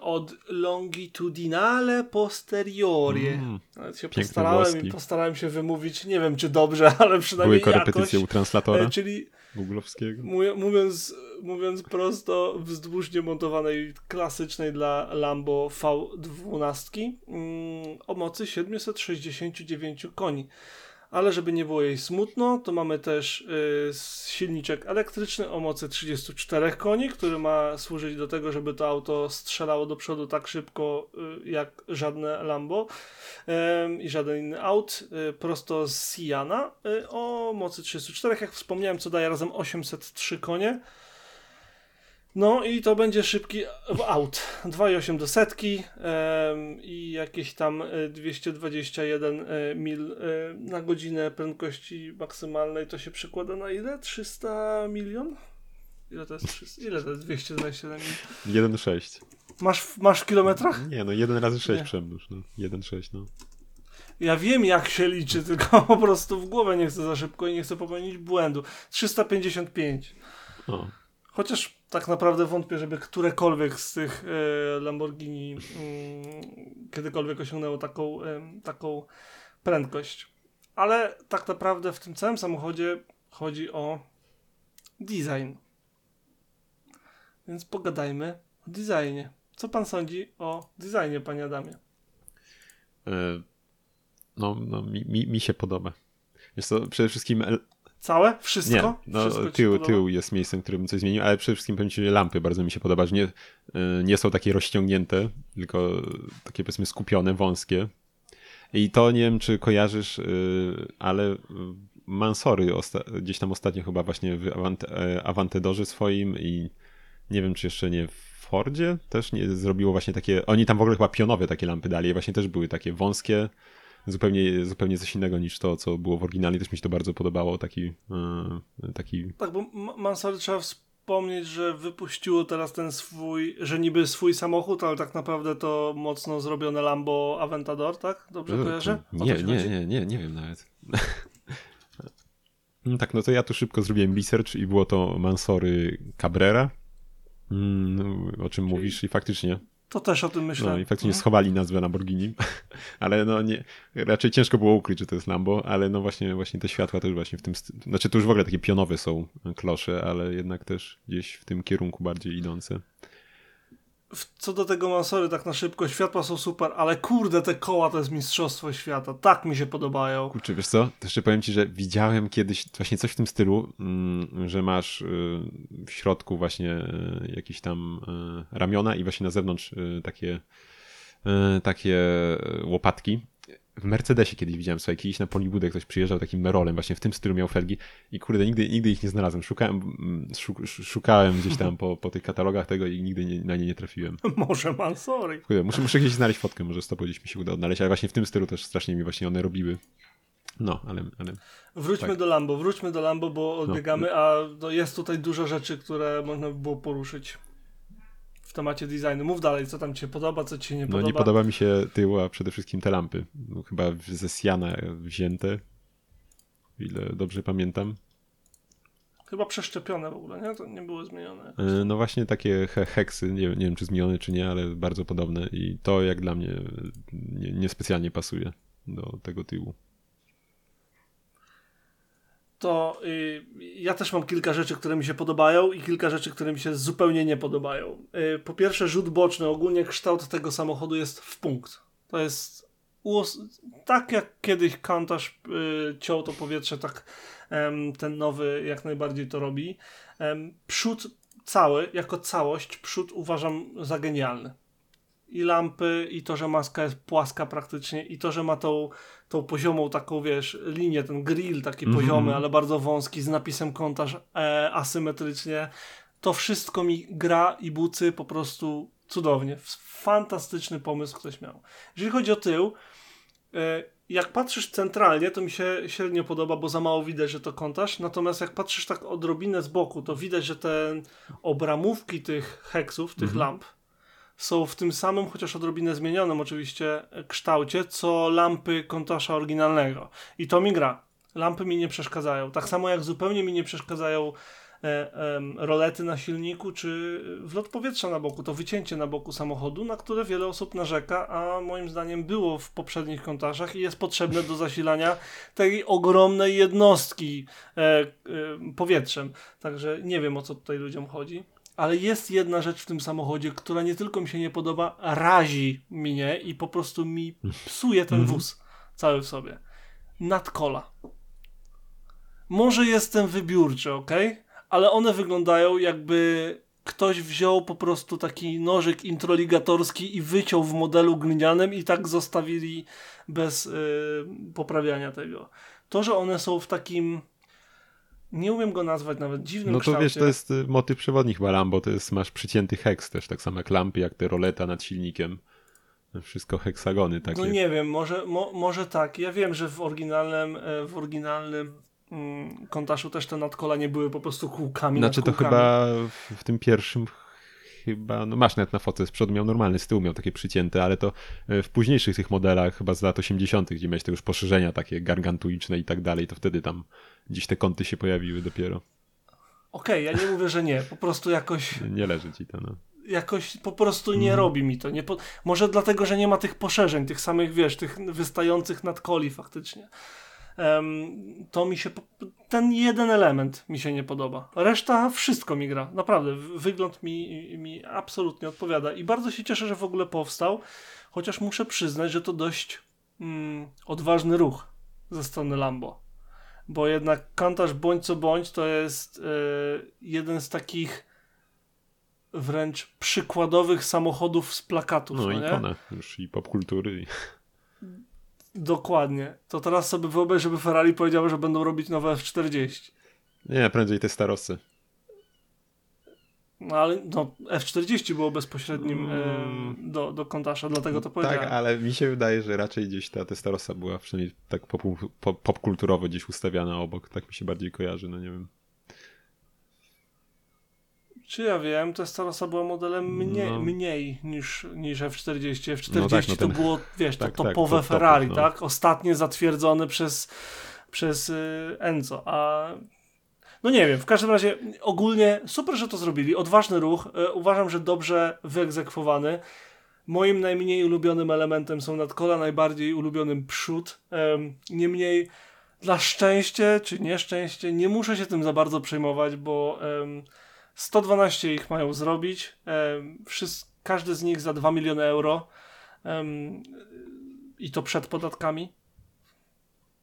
Od longitudinale posteriore. Mm, Nawet się postarałem, i postarałem się wymówić, nie wiem czy dobrze, ale przynajmniej jakoś. Były korepetycje u translatora, czyli googlowskiego. Mówiąc, mówiąc prosto, wzdłuż niemontowanej klasycznej dla Lambo V dwanaście mm, o mocy siedemset sześćdziesiąt dziewięć koni. Ale żeby nie było jej smutno, to mamy też y, silniczek elektryczny o mocy trzydziestu czterech koni, który ma służyć do tego, żeby to auto strzelało do przodu tak szybko y, jak żadne Lambo i y, żaden inny aut, y, prosto z Siana y, o mocy trzydziestu czterech, jak wspomniałem, co daje razem osiemset trzy konie. No i to będzie szybki aut, dwa przecinek osiem do setki um, i jakieś tam dwieście dwadzieścia jeden mil na godzinę prędkości maksymalnej. To się przekłada na ile? trzysta milion? Ile to jest? trzysta? Ile to jest dwieście dwadzieścia jeden mil? jeden przecinek sześć. Masz, masz w kilometrach? Nie, no jeden razy sześć przemnóż, no. jeden przecinek sześć, no. Ja wiem jak się liczy, tylko po prostu w głowę nie chcę za szybko i nie chcę popełnić błędu. trzysta pięćdziesiąt pięć. O. Chociaż tak naprawdę wątpię, żeby którekolwiek z tych y, Lamborghini y, kiedykolwiek osiągnęło taką, y, taką prędkość. Ale tak naprawdę w tym całym samochodzie chodzi o design. Więc pogadajmy o designie. Co pan sądzi o designie, panie Adamie? Yy, no, no mi, mi, mi się podoba. Wiesz co, przede wszystkim... El... Całe? Wszystko? Nie, no, Wszystko tył, tył jest miejscem, w którym coś zmienił, ale przede wszystkim powiem ci, że lampy bardzo mi się podoba, że nie, nie są takie rozciągnięte, tylko takie powiedzmy skupione, wąskie. I to nie wiem, czy kojarzysz, ale Mansory osta- gdzieś tam ostatnio chyba właśnie w Avant- Aventadorze swoim i nie wiem, czy jeszcze nie w Fordzie też nie zrobiło właśnie takie, oni tam w ogóle chyba pionowe takie lampy dali, właśnie też były takie wąskie. Zupełnie, zupełnie coś innego niż to, co było w oryginalnie. Też mi się to bardzo podobało. Taki... Yy, taki... Tak, bo Mansory trzeba wspomnieć, że wypuściło teraz ten swój, że niby swój samochód, ale tak naprawdę to mocno zrobione Lambo Aventador, tak? Dobrze no, kojarzę? Nie, nie, nie, nie, nie wiem nawet. No tak, no to ja tu szybko zrobiłem research i było to Mansory Cabrera. Mm, o czym Czyli... mówisz i faktycznie... To też o tym myślę. No i faktycznie schowali nazwę Lamborghini, ale no nie, raczej ciężko było ukryć, że to jest Lambo, ale no właśnie, właśnie te światła też właśnie w tym, znaczy to już w ogóle takie pionowe są klosze, ale jednak też gdzieś w tym kierunku bardziej idące. Co do tego Mansory, tak na szybko, światła są super, ale kurde te koła to jest mistrzostwo świata, tak mi się podobają. Kurczę, wiesz co, to jeszcze powiem ci, że widziałem kiedyś właśnie coś w tym stylu, że masz w środku właśnie jakieś tam ramiona i właśnie na zewnątrz takie, takie łopatki. W Mercedesie kiedyś widziałem, słuchaj, kiedyś na Polibudę ktoś przyjeżdżał takim Merolem, właśnie w tym stylu miał felgi i kurde, nigdy, nigdy ich nie znalazłem. Szukałem, szukałem gdzieś tam po, po tych katalogach tego i nigdy nie, na nie nie trafiłem. Może Mansory. Kurde, muszę, muszę gdzieś znaleźć fotkę, może z tobą gdzieś mi się uda odnaleźć, ale właśnie w tym stylu też strasznie mi właśnie one robiły. No, ale... ale wróćmy tak. do Lambo, wróćmy do Lambo, bo odbiegamy, no. a jest tutaj dużo rzeczy, które można by było poruszyć. w temacie designu. Mów dalej, co tam ci się podoba, co ci się nie podoba. No nie podoba mi się tył, a przede wszystkim te lampy. No, chyba ze Siana wzięte, ile dobrze pamiętam. Chyba przeszczepione w ogóle, nie? To nie były zmienione jakoś. No właśnie takie he- heksy, nie, nie wiem czy zmienione czy nie, ale bardzo podobne i to jak dla mnie nie, niespecjalnie pasuje do tego tyłu. To y, ja też mam kilka rzeczy, które mi się podobają i kilka rzeczy, które mi się zupełnie nie podobają. Y, po pierwsze rzut boczny, ogólnie kształt tego samochodu jest w punkt. To jest uos- tak jak kiedyś Countach y, ciął to powietrze, tak em, ten nowy jak najbardziej to robi. Em, przód cały, jako całość, przód uważam za genialny. I lampy, i to, że maska jest płaska praktycznie, i to, że ma tą, tą poziomą taką, wiesz, linię, ten grill taki mm-hmm. poziomy, ale bardzo wąski, z napisem Countach e, asymetrycznie. To wszystko mi gra i bucy po prostu cudownie. Fantastyczny pomysł ktoś miał. Jeżeli chodzi o tył, e, jak patrzysz centralnie, to mi się średnio podoba, bo za mało widać, że to Countach. Natomiast jak patrzysz tak odrobinę z boku, to widać, że te obramówki tych heksów, tych mm-hmm. lamp, są w tym samym, chociaż odrobinę zmienionym oczywiście kształcie, co lampy Countach oryginalnego. I to mi gra. Lampy mi nie przeszkadzają. Tak samo jak zupełnie mi nie przeszkadzają e, e, rolety na silniku, czy wlot powietrza na boku, to wycięcie na boku samochodu, na które wiele osób narzeka, a moim zdaniem było w poprzednich Countachach i jest potrzebne do zasilania tej ogromnej jednostki e, e, powietrzem. Także nie wiem, o co tutaj ludziom chodzi. Ale jest jedna rzecz w tym samochodzie, która nie tylko mi się nie podoba, razi mnie i po prostu mi psuje ten wóz cały w sobie. Nadkola. Może jestem wybiórczy, okej? Okay? Ale one wyglądają jakby ktoś wziął po prostu taki nożyk introligatorski i wyciął w modelu glinianym i tak zostawili bez yy, poprawiania tego. To, że one są w takim... Nie umiem go nazwać nawet dziwnym kształtem. No to kształcie. Wiesz, to jest y, motyw przewodni chyba Lambo, to jest, masz przycięty heks też, tak samo jak lampy, jak te roleta nad silnikiem. Wszystko heksagony takie. No nie wiem, może, mo, może tak. Ja wiem, że w oryginalnym, w oryginalnym mm, Countachu też te nadkola nie były po prostu kółkami. Znaczy to chyba w, w tym pierwszym chyba, no masz nawet na fotce, z przodu miał normalny, z tyłu miał takie przycięte, ale to w późniejszych tych modelach, chyba z lat osiemdziesiątych, gdzie miałeś te już poszerzenia takie gargantuiczne i tak dalej, to wtedy tam gdzieś te kąty się pojawiły dopiero. Okej, okay, ja nie mówię, że nie, po prostu jakoś... Nie leży ci to, no. Jakoś po prostu nie mm. robi mi to. Nie po... Może dlatego, że nie ma tych poszerzeń, tych samych, wiesz, tych wystających nadkoli faktycznie. Um, to mi się... Po... Ten jeden element mi się nie podoba. Reszta wszystko mi gra. Naprawdę, wygląd mi, mi absolutnie odpowiada. I bardzo się cieszę, że w ogóle powstał, chociaż muszę przyznać, że to dość mm, odważny ruch ze strony Lambo. Bo jednak Countach bądź co bądź to jest yy, jeden z takich wręcz przykładowych samochodów z plakatów. No, no ikona już i popkultury. I... Dokładnie. To teraz sobie wyobraź, żeby Ferrari powiedziały, że będą robić nowe F czterdzieści. Nie, prędzej Testarossy. No ale no, F czterdzieści było bezpośrednim yy, do, do Countacha, dlatego to powiedziałem. Tak, ale mi się wydaje, że raczej gdzieś ta Testarossa była przynajmniej tak pop, pop, popkulturowo gdzieś ustawiana obok. Tak mi się bardziej kojarzy, no nie wiem. Czy ja wiem, Testarossa była modelem mniej, no. mniej niż, niż F czterdzieści. F czterdzieści no tak, no ten... to było, wiesz, tak, to topowe tak, Ferrari, top, no. tak? Ostatnie zatwierdzone przez, przez yy, Enzo, a... No nie wiem, w każdym razie ogólnie super, że to zrobili, odważny ruch, yy, uważam, że dobrze wyegzekwowany. Moim najmniej ulubionym elementem są nadkola, najbardziej ulubionym przód. Yy, niemniej dla szczęście czy nieszczęście nie muszę się tym za bardzo przejmować, bo yy, sto dwanaście ich mają zrobić, yy, wszyscy, każdy z nich za dwa miliony euro yy, i to przed podatkami.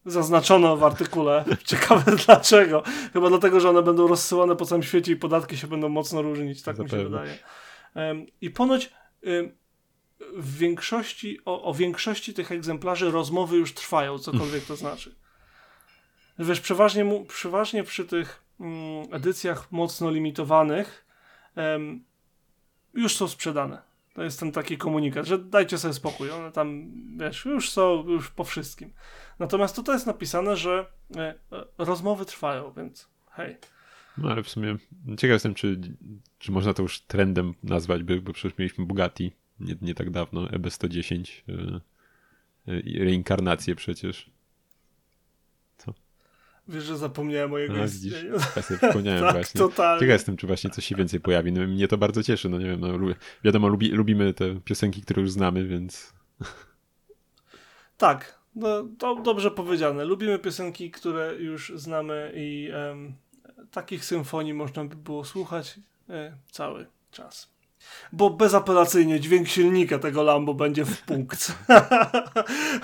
Zaznaczono w artykule. Ciekawe dlaczego. Chyba dlatego, że one będą rozsyłane po całym świecie i podatki się będą mocno różnić, tak Zapewne. mi się wydaje. Um, I ponoć um, w większości, o, o większości tych egzemplarzy rozmowy już trwają, cokolwiek to znaczy. Wiesz, przeważnie, przeważnie przy tych mm, edycjach mocno limitowanych um, już są sprzedane. To jest ten taki komunikat, że dajcie sobie spokój. One tam, wiesz, już są już po wszystkim. Natomiast tutaj jest napisane, że y, y, rozmowy trwają, więc hej. No ale w sumie ciekaw jestem, czy, czy można to już trendem nazwać, bo, bo przecież mieliśmy Bugatti nie, nie tak dawno, E B sto dziesięć yy, yy, reinkarnację przecież. Co? Wiesz, że zapomniałem o jego istnieniu. Ja sobie przypomniałem tak, właśnie. Totalnie. Ciekaw jestem, czy właśnie coś się więcej pojawi. No, mnie to bardzo cieszy, no nie wiem, no, lubię, wiadomo, lubi, lubimy te piosenki, które już znamy, więc... Tak, no to dobrze powiedziane. Lubimy piosenki, które już znamy i... Um... Takich symfonii można by było słuchać e, cały czas. Bo bezapelacyjnie dźwięk silnika tego Lambo będzie w punkt.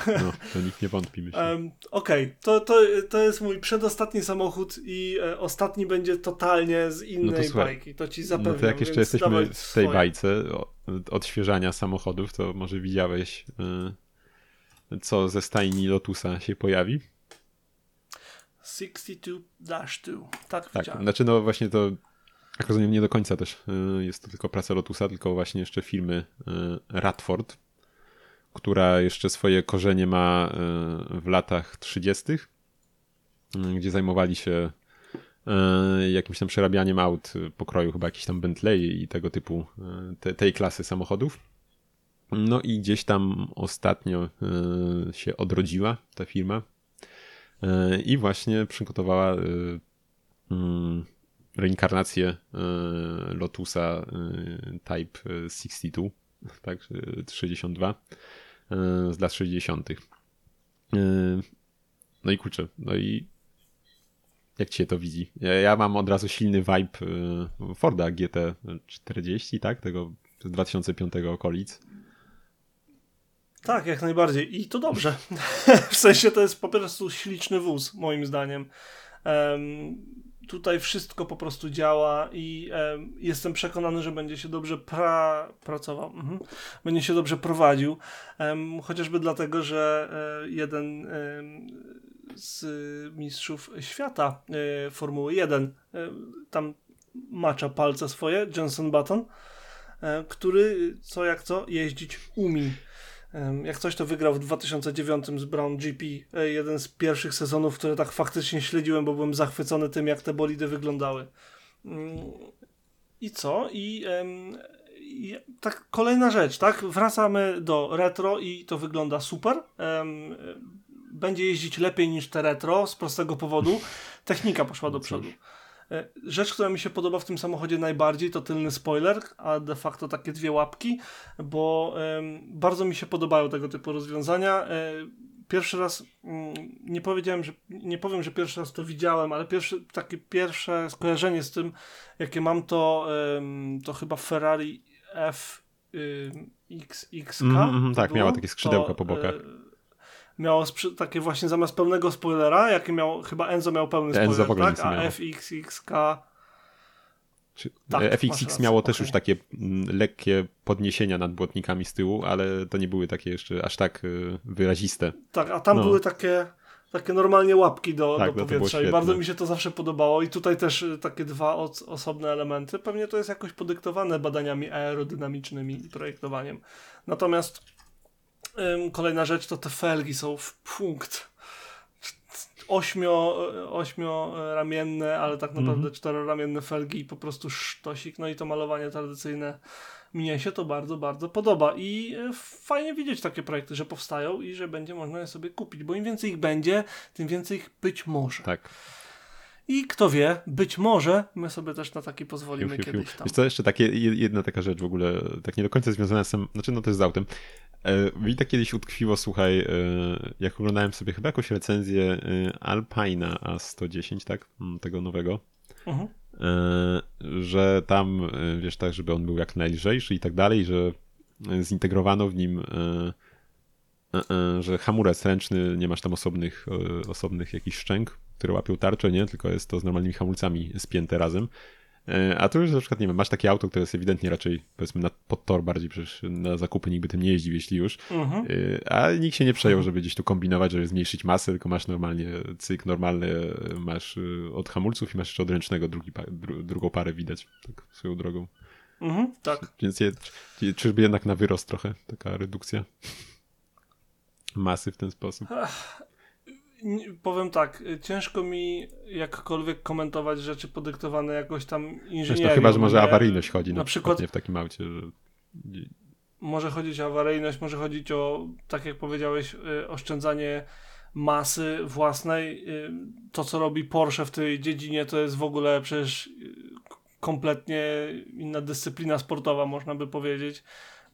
No, to nikt nie wątpi, myślę. E, Okej, okay. to, to, to jest mój przedostatni samochód i e, ostatni będzie totalnie z innej no to, słuchaj, bajki. To ci zapewniam. No to jak jeszcze jesteśmy w tej swoje. bajce od, odświeżania samochodów, to może widziałeś, y, co ze stajni Lotusa się pojawi? sześćdziesiąt dwa dwa, tak, tak widziałem. Znaczy no właśnie to, jak rozumiem, nie do końca też jest to tylko praca Lotusa, tylko właśnie jeszcze firmy Radford, która jeszcze swoje korzenie ma w latach trzydziestych, gdzie zajmowali się jakimś tam przerabianiem aut pokroju chyba jakichś tam Bentley i tego typu, te, tej klasy samochodów. No i gdzieś tam ostatnio się odrodziła ta firma. I właśnie przygotowała reinkarnację Lotusa Type sześćdziesiąt dwa, tak, sześćdziesiąt dwa z lat sześćdziesiątych. No i kurczę, no i jak ci się to widzi? Ja, ja mam od razu silny vibe Forda G T czterdzieści, tak, tego z dwa tysiące piątego okolic. Tak, jak najbardziej. I to dobrze. W sensie to jest po prostu śliczny wóz, moim zdaniem. Um, tutaj wszystko po prostu działa i um, jestem przekonany, że będzie się dobrze pra- pracował. Mhm. Będzie się dobrze prowadził. Um, chociażby dlatego, że um, jeden um, z mistrzów świata um, Formuły jeden um, tam macza palce swoje, Jenson Button, um, który co jak co jeździć umie. Jak coś, to wygrał w dwa tysiące dziewiątym z Brown G P, jeden z pierwszych sezonów, które tak faktycznie śledziłem, bo byłem zachwycony tym, jak te bolidy wyglądały. I co? I, i tak kolejna rzecz, tak? Wracamy do retro i to wygląda super. Będzie jeździć lepiej niż te retro z prostego powodu. Technika poszła do przodu. Rzecz, która mi się podoba w tym samochodzie najbardziej, to tylny spoiler, a de facto takie dwie łapki, bo ym, bardzo mi się podobają tego typu rozwiązania. Yy, pierwszy raz, yy, nie powiedziałem, że nie powiem, że pierwszy raz to widziałem, ale pierwszy, takie pierwsze skojarzenie z tym, jakie mam, to, yy, to chyba Ferrari F X K. Mm, tak, było? Miała takie skrzydełka to, po bokach. Yy, Miało sprzy- takie właśnie zamiast pełnego spoilera, jaki miał, chyba Enzo miał pełny spoiler, Enzo tak? A F X X K... Czy... Tak, F X X miało okay. też już takie lekkie podniesienia nad błotnikami z tyłu, ale to nie były takie jeszcze aż tak wyraziste. Tak, a tam no. były takie, takie normalnie łapki do, tak, do powietrza i bardzo mi się to zawsze podobało. I tutaj też takie dwa od, osobne elementy. Pewnie to jest jakoś podyktowane badaniami aerodynamicznymi i projektowaniem. Natomiast kolejna rzecz to te felgi są w punkt. Ośmio, ośmioramienne, ale tak naprawdę mm-hmm. czteroramienne felgi i po prostu sztosik. No i to malowanie tradycyjne. Mnie się to bardzo, bardzo podoba. I fajnie widzieć takie projekty, że powstają i że będzie można je sobie kupić, bo im więcej ich będzie, tym więcej ich być może. Tak. I kto wie, być może my sobie też na taki pozwolimy fiu, fiu, kiedyś tam. Wiesz co, jeszcze takie, jedna taka rzecz w ogóle, tak nie do końca związana z tym, znaczy no to jest z autem. Mi tak kiedyś utkwiło, słuchaj, jak oglądałem sobie chyba jakąś recenzję Alpina A sto dziesięć, tak? Tego nowego. Mhm. Że tam, wiesz, tak, żeby on był jak najlżejszy i tak dalej, że zintegrowano w nim, że hamulec ręczny, nie masz tam osobnych, osobnych jakichś szczęk, które łapią tarczę, nie? Tylko jest to z normalnymi hamulcami spięte razem. A tu już na przykład, nie wiem, masz takie auto, które jest ewidentnie raczej, powiedzmy, na, pod tor bardziej, przecież na zakupy nikt by tym nie jeździł, jeśli już, mhm. a nikt się nie przejął, żeby gdzieś tu kombinować, żeby zmniejszyć masę, tylko masz normalnie cyk, normalny masz od hamulców i masz jeszcze od ręcznego drugi, dru, drugą parę widać, tak swoją drogą. Mhm, tak. Więc je, czy, czyżby jednak na wyrost trochę taka redukcja masy w ten sposób? Ach. powiem tak, ciężko mi jakkolwiek komentować rzeczy podyktowane jakoś tam inżynierią. To chyba, że może awaryjność chodzi na przykład w takim aucie, że... Może chodzić o awaryjność, może chodzić o, tak jak powiedziałeś, oszczędzanie masy własnej. To, co robi Porsche w tej dziedzinie, to jest w ogóle przecież kompletnie inna dyscyplina sportowa, można by powiedzieć,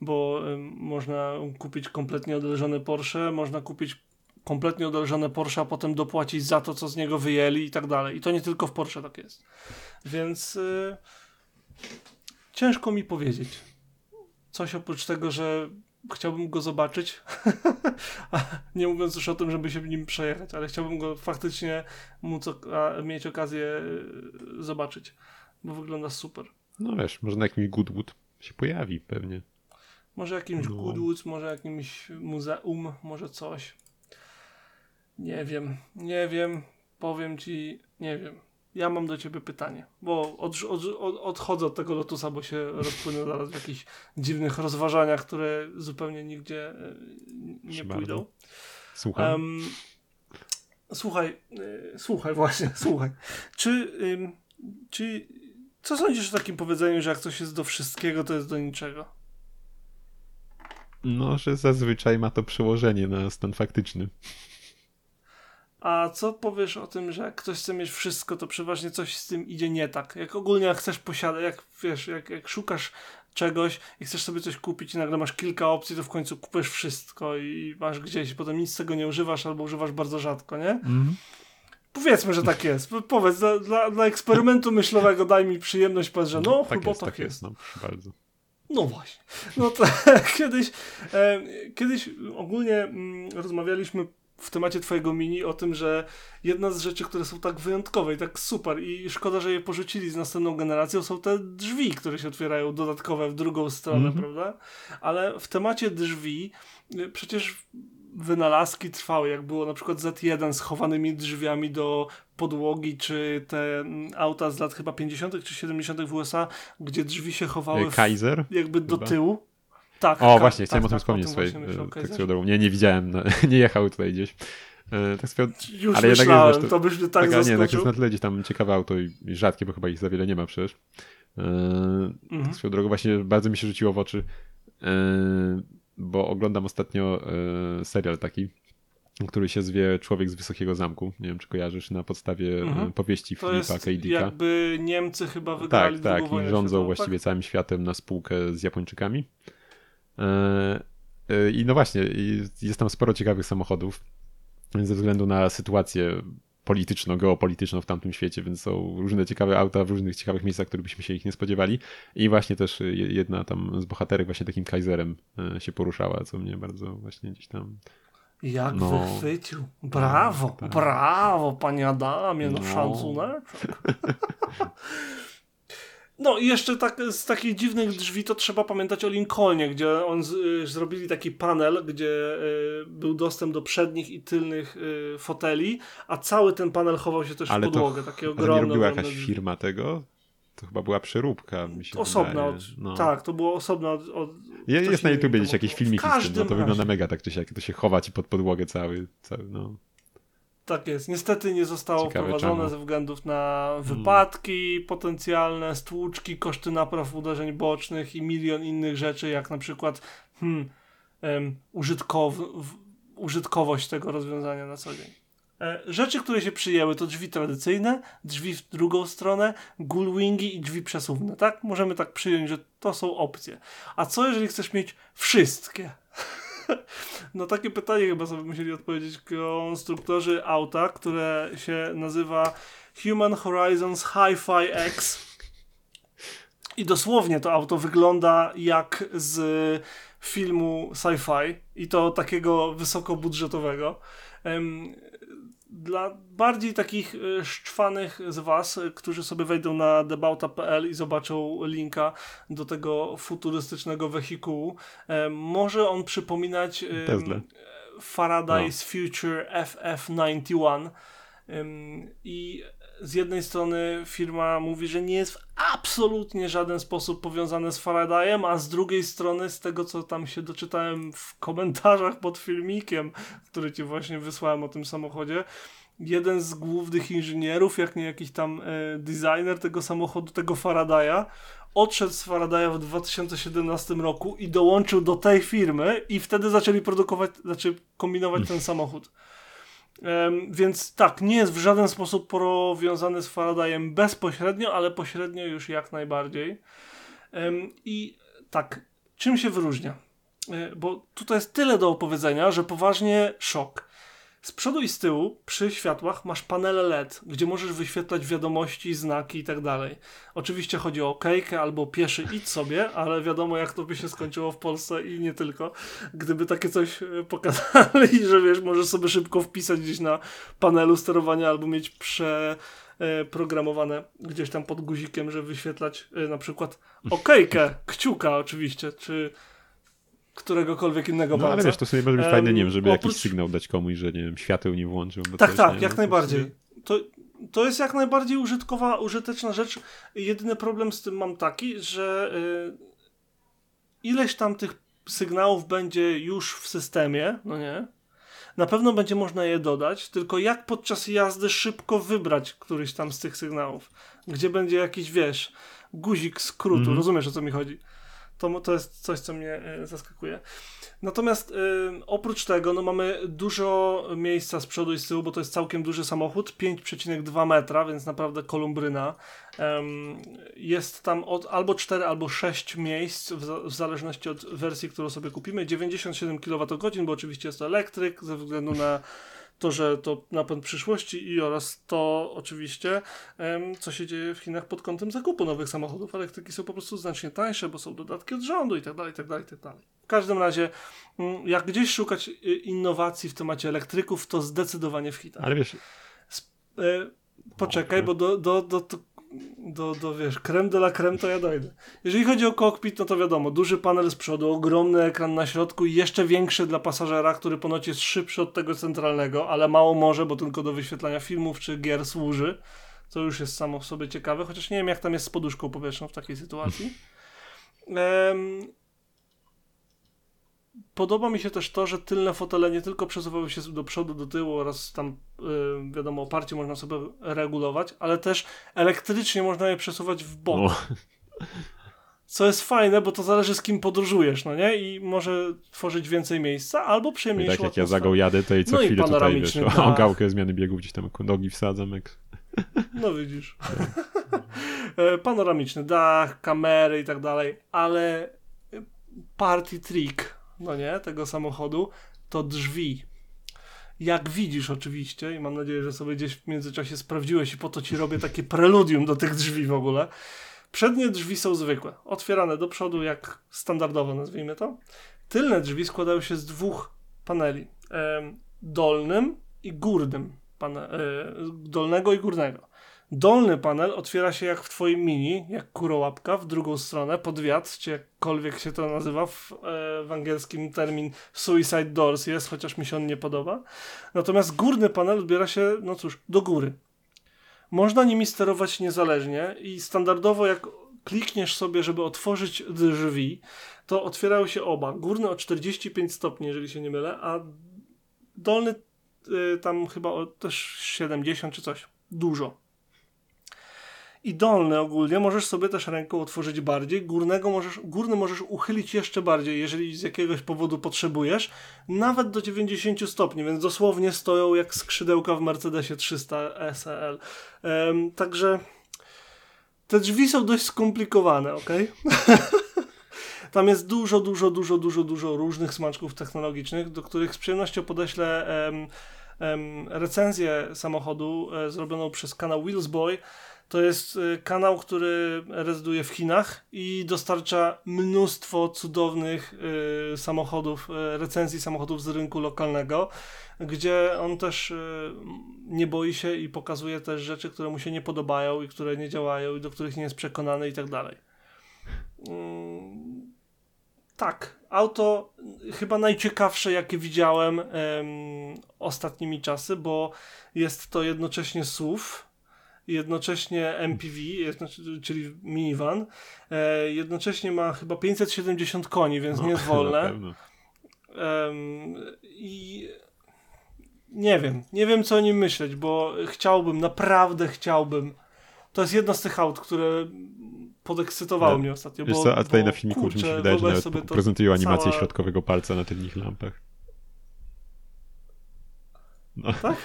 bo można kupić kompletnie odelżone Porsche, można kupić kompletnie odelżone Porsche, a potem dopłacić za to, co z niego wyjęli i tak dalej. I to nie tylko w Porsche tak jest. Więc yy, ciężko mi powiedzieć coś oprócz tego, że chciałbym go zobaczyć, nie mówiąc już o tym, żeby się nim przejechać, ale chciałbym go faktycznie móc oka- mieć okazję zobaczyć, bo wygląda super. No wiesz, może na jakimś Goodwood się pojawi pewnie. Może jakimś no. Goodwood, może jakimś muzeum, może coś. Nie wiem, nie wiem, powiem ci, nie wiem. Ja mam do ciebie pytanie, bo od, od, odchodzę od tego Lotusa, bo się rozpłynę zaraz w jakichś dziwnych rozważaniach, które zupełnie nigdzie nie Proszę pójdą. Bardzo. Słuchaj. Um, słuchaj, y, słuchaj właśnie, słuchaj. Czy, y, czy, co sądzisz o takim powiedzeniu, że jak coś jest do wszystkiego, to jest do niczego? No, że zazwyczaj ma to przełożenie na stan faktyczny. A co powiesz o tym, że jak ktoś chce mieć wszystko, to przeważnie coś z tym idzie nie tak? Jak ogólnie jak chcesz posiadać, jak wiesz, jak, jak szukasz czegoś i chcesz sobie coś kupić i nagle masz kilka opcji, to w końcu kupujesz wszystko i masz gdzieś, potem nic z tego nie używasz albo używasz bardzo rzadko, nie? Mm-hmm. Powiedzmy, że tak jest. Powiedz, dla, dla, dla eksperymentu myślowego daj mi przyjemność, powiedz, że no, no tak chyba jest, tak, tak jest. jest. No, bardzo. No właśnie. No to kiedyś, e, kiedyś ogólnie mm, rozmawialiśmy w temacie twojego mini o tym, że jedna z rzeczy, które są tak wyjątkowe i tak super i szkoda, że je porzucili z następną generacją, są te drzwi, które się otwierają dodatkowe w drugą stronę, mm-hmm. prawda? Ale w temacie drzwi przecież wynalazki trwały, jak było na przykład zet jeden z chowanymi drzwiami do podłogi, czy te auta z lat chyba pięćdziesiątych czy siedemdziesiątych w U S A, gdzie drzwi się chowały w, Kaiser, jakby do chyba. tyłu. Tak, o, ka- właśnie, chciałem tak, o tym wspomnieć tak, o tym swoje, tak Nie, nie widziałem, nie jechał tutaj gdzieś. E, tak swoje, Już ale myślałem, jednak, to, to byś mnie tak, tak zaskoczył. Nie, jednak jest na tyle gdzieś tam ciekawe auto i, i rzadkie, bo chyba ich za wiele nie ma przecież. E, mhm. Tak swoją drogą, właśnie bardzo mi się rzuciło w oczy, e, bo oglądam ostatnio e, serial taki, który się zwie Człowiek z Wysokiego Zamku. Nie wiem, czy kojarzysz, na podstawie mhm. powieści to Filipa K. Dicka. Jakby Niemcy chyba wygrali tak, tak, i rządzą właściwie tak? całym światem na spółkę z Japończykami. I no właśnie, jest tam sporo ciekawych samochodów ze względu na sytuację polityczną, geopolityczną w tamtym świecie, więc są różne ciekawe auta w różnych ciekawych miejscach, których byśmy się ich nie spodziewali i właśnie też jedna tam z bohaterek właśnie takim Kaiserem się poruszała, co mnie bardzo właśnie gdzieś tam... Jak no. wychwycił. Brawo, tak, tak. brawo, panie Adamie, no, no. szacuneczek. No i jeszcze tak, z takich dziwnych drzwi to trzeba pamiętać o Lincolnie, gdzie on z, y, zrobili taki panel, gdzie y, był dostęp do przednich i tylnych y, foteli, a cały ten panel chował się też ale w podłogę. To, takie ogromne, ale nie robiła jakaś drzwi. firma tego? To chyba była przeróbka, mi się osobna od, no. Tak, to było osobna od... od ja, jest na YouTubie gdzieś jakieś filmiki z tym, no to wygląda mega tak czy siak, to się chować i pod podłogę cały, cały no... Tak jest. Niestety nie zostało Ciekawe wprowadzone czemu. ze względów na wypadki hmm. potencjalne, stłuczki, koszty napraw uderzeń bocznych i milion innych rzeczy, jak na przykład hmm, um, użytkow- użytkowość tego rozwiązania na co dzień. E, rzeczy, które się przyjęły, to drzwi tradycyjne, drzwi w drugą stronę, gullwingi i drzwi przesuwne. Tak? Możemy tak przyjąć, że to są opcje. A co jeżeli chcesz mieć wszystkie? No takie pytanie chyba sobie musieli odpowiedzieć konstruktorzy auta, które się nazywa Human Horizons HiPhi X i dosłownie to auto wygląda jak z filmu sci-fi i to takiego wysokobudżetowego. Dla bardziej takich szczwanych z was, którzy sobie wejdą na debauta kropka p l i zobaczą linka do tego futurystycznego wehikułu, może on przypominać Tesla. Faraday's no. Future F F dziewięćdziesiąt jeden i z jednej strony firma mówi, że nie jest w absolutnie żaden sposób powiązane z Faradajem, a z drugiej strony z tego, co tam się doczytałem w komentarzach pod filmikiem, który ci właśnie wysłałem o tym samochodzie, jeden z głównych inżynierów, jak nie jakiś tam y, designer tego samochodu, tego Faradaja, odszedł z Faradaja w dwa tysiące siedemnastym roku i dołączył do tej firmy i wtedy zaczęli produkować, znaczy kombinować ten samochód. Um, więc tak, nie jest w żaden sposób powiązany z Faradajem bezpośrednio, ale pośrednio już jak najbardziej. Um, I tak, czym się wyróżnia? E, bo tutaj jest tyle do opowiedzenia, że poważnie szok. Z przodu i z tyłu przy światłach masz panele L E D, gdzie możesz wyświetlać wiadomości, znaki i tak dalej. Oczywiście chodzi o okejkę albo pieszy idź sobie, ale wiadomo jak to by się skończyło w Polsce i nie tylko, gdyby takie coś pokazali, że wiesz, możesz sobie szybko wpisać gdzieś na panelu sterowania albo mieć przeprogramowane gdzieś tam pod guzikiem, żeby wyświetlać na przykład okejkę, kciuka oczywiście, czy któregokolwiek innego palca. No ale wiesz, to sobie może być um, fajne, nie wiem, żeby oprócz... jakiś sygnał dać komuś, że nie wiem, świateł nie włączył. Bo tak, to tak, jest, jak wiem, najbardziej. To, to jest jak najbardziej użytkowa, użyteczna rzecz. Jedyny problem z tym mam taki, że yy, ileś tam tych sygnałów będzie już w systemie, no nie? Na pewno będzie można je dodać, tylko jak podczas jazdy szybko wybrać któryś tam z tych sygnałów? Gdzie będzie jakiś, wiesz, guzik skrótu, mm. rozumiesz o co mi chodzi? To, to jest coś, co mnie y, zaskakuje. Natomiast y, oprócz tego no, mamy dużo miejsca z przodu i z tyłu, bo to jest całkiem duży samochód, pięć przecinek dwa metra, więc naprawdę kolumbryna. Um, jest tam od albo cztery, albo sześć miejsc, w, w zależności od wersji, którą sobie kupimy. dziewięćdziesiąt siedem kilowatogodzin, bo oczywiście jest to elektryk, ze względu na to, że to napęd przyszłości i oraz to oczywiście, um, co się dzieje w Chinach pod kątem zakupu nowych samochodów. Elektryki są po prostu znacznie tańsze, bo są dodatki od rządu i tak dalej, i tak dalej, i tak dalej. W każdym razie, um, jak gdzieś szukać innowacji w temacie elektryków, to zdecydowanie w Chinach. Ale wiesz... Sp- y- poczekaj, okay. bo do... do, do, do Do, do, wiesz, creme de la creme to ja dojdę. Jeżeli chodzi o kokpit, no to wiadomo, duży panel z przodu, ogromny ekran na środku i jeszcze większy dla pasażera, który ponoć jest szybszy od tego centralnego, ale mało może, bo tylko do wyświetlania filmów czy gier służy. To już jest samo w sobie ciekawe, chociaż nie wiem jak tam jest z poduszką powietrzną w takiej sytuacji. Um, Podoba mi się też to, że tylne fotele nie tylko przesuwały się do przodu, do tyłu oraz tam, yy, wiadomo, oparcie można sobie regulować, ale też elektrycznie można je przesuwać w bok. No. Co jest fajne, bo to zależy z kim podróżujesz, no nie? I może tworzyć więcej miejsca albo przyjemniejszą atmosferę. I tak jak ja za Goł jadę, to i co no chwilę i tutaj wiesz, o gałkę zmiany biegów gdzieś tam nogi wsadzam. Jak... No widzisz. Panoramiczny dach, kamery i tak dalej, ale party trick. No nie, tego samochodu, to drzwi. Jak widzisz oczywiście, i mam nadzieję, że sobie gdzieś w międzyczasie sprawdziłeś i po to ci robię takie preludium do tych drzwi w ogóle. Przednie drzwi są zwykłe, otwierane do przodu jak standardowo, nazwijmy to. Tylne drzwi składają się z dwóch paneli. Ym, dolnym i górnym. Pane, yy, dolnego i górnego. Dolny panel otwiera się jak w twoim mini, jak kurołapka, w drugą stronę, pod wiatr, czy jakkolwiek się to nazywa, w, w angielskim termin suicide doors jest, chociaż mi się on nie podoba. Natomiast górny panel odbiera się, no cóż, do góry. Można nimi sterować niezależnie i standardowo jak klikniesz sobie, żeby otworzyć drzwi, to otwierają się oba. Górny o czterdzieści pięć stopni, jeżeli się nie mylę, a dolny y, tam chyba o też siedemdziesiąt czy coś. Dużo. I dolny ogólnie możesz sobie też ręką otworzyć bardziej, górnego możesz, górny możesz uchylić jeszcze bardziej, jeżeli z jakiegoś powodu potrzebujesz, nawet do dziewięćdziesiąt stopni, więc dosłownie stoją jak skrzydełka w Mercedesie trzysta S L. Um, także te drzwi są dość skomplikowane, okej? Okay? Tam jest dużo, dużo, dużo, dużo, dużo różnych smaczków technologicznych, do których z przyjemnością podeślę um, um, recenzję samochodu um, zrobioną przez kanał Wheelsboy. To jest kanał, który rezyduje w Chinach i dostarcza mnóstwo cudownych y, samochodów, y, recenzji samochodów z rynku lokalnego, gdzie on też y, nie boi się i pokazuje też rzeczy, które mu się nie podobają i które nie działają i do których nie jest przekonany i tak dalej. Mm, tak, auto chyba najciekawsze, jakie widziałem y, ostatnimi czasy, bo jest to jednocześnie S U V, jednocześnie M P V, czyli minivan, jednocześnie ma chyba pięćset siedemdziesiąt koni, więc no, nie jest wolne. I nie wiem, nie wiem co o nim myśleć, bo chciałbym, naprawdę chciałbym. To jest jedno z tych aut, które podekscytowały no, mnie ostatnio. Bo, co, a tutaj bo, na filmiku kurczę, mi się wydaje, że nawet prezentują animację cała... środkowego palca na tylnych lampach. No. Tak?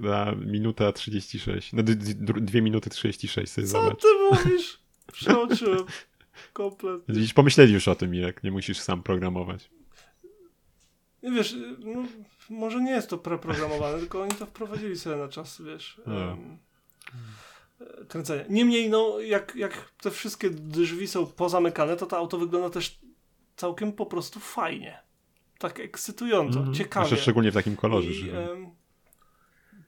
Na minuta trzydzieści sześć, na dwie minuty trzydzieści sześć sobie zobacz. Co ty mówisz? Przeoczyłem. Kompletnie. Dziś pomyśleli już o tym, Irek, nie musisz sam programować. Wiesz, no, może nie jest to preprogramowane, tylko oni to wprowadzili sobie na czas, wiesz, um, kręcenia. Niemniej, no, jak, jak te wszystkie drzwi są pozamykane, to to auto wygląda też całkiem po prostu fajnie. Tak ekscytująco, mm-hmm. ciekawie. Jeszcze szczególnie w takim kolorze, że...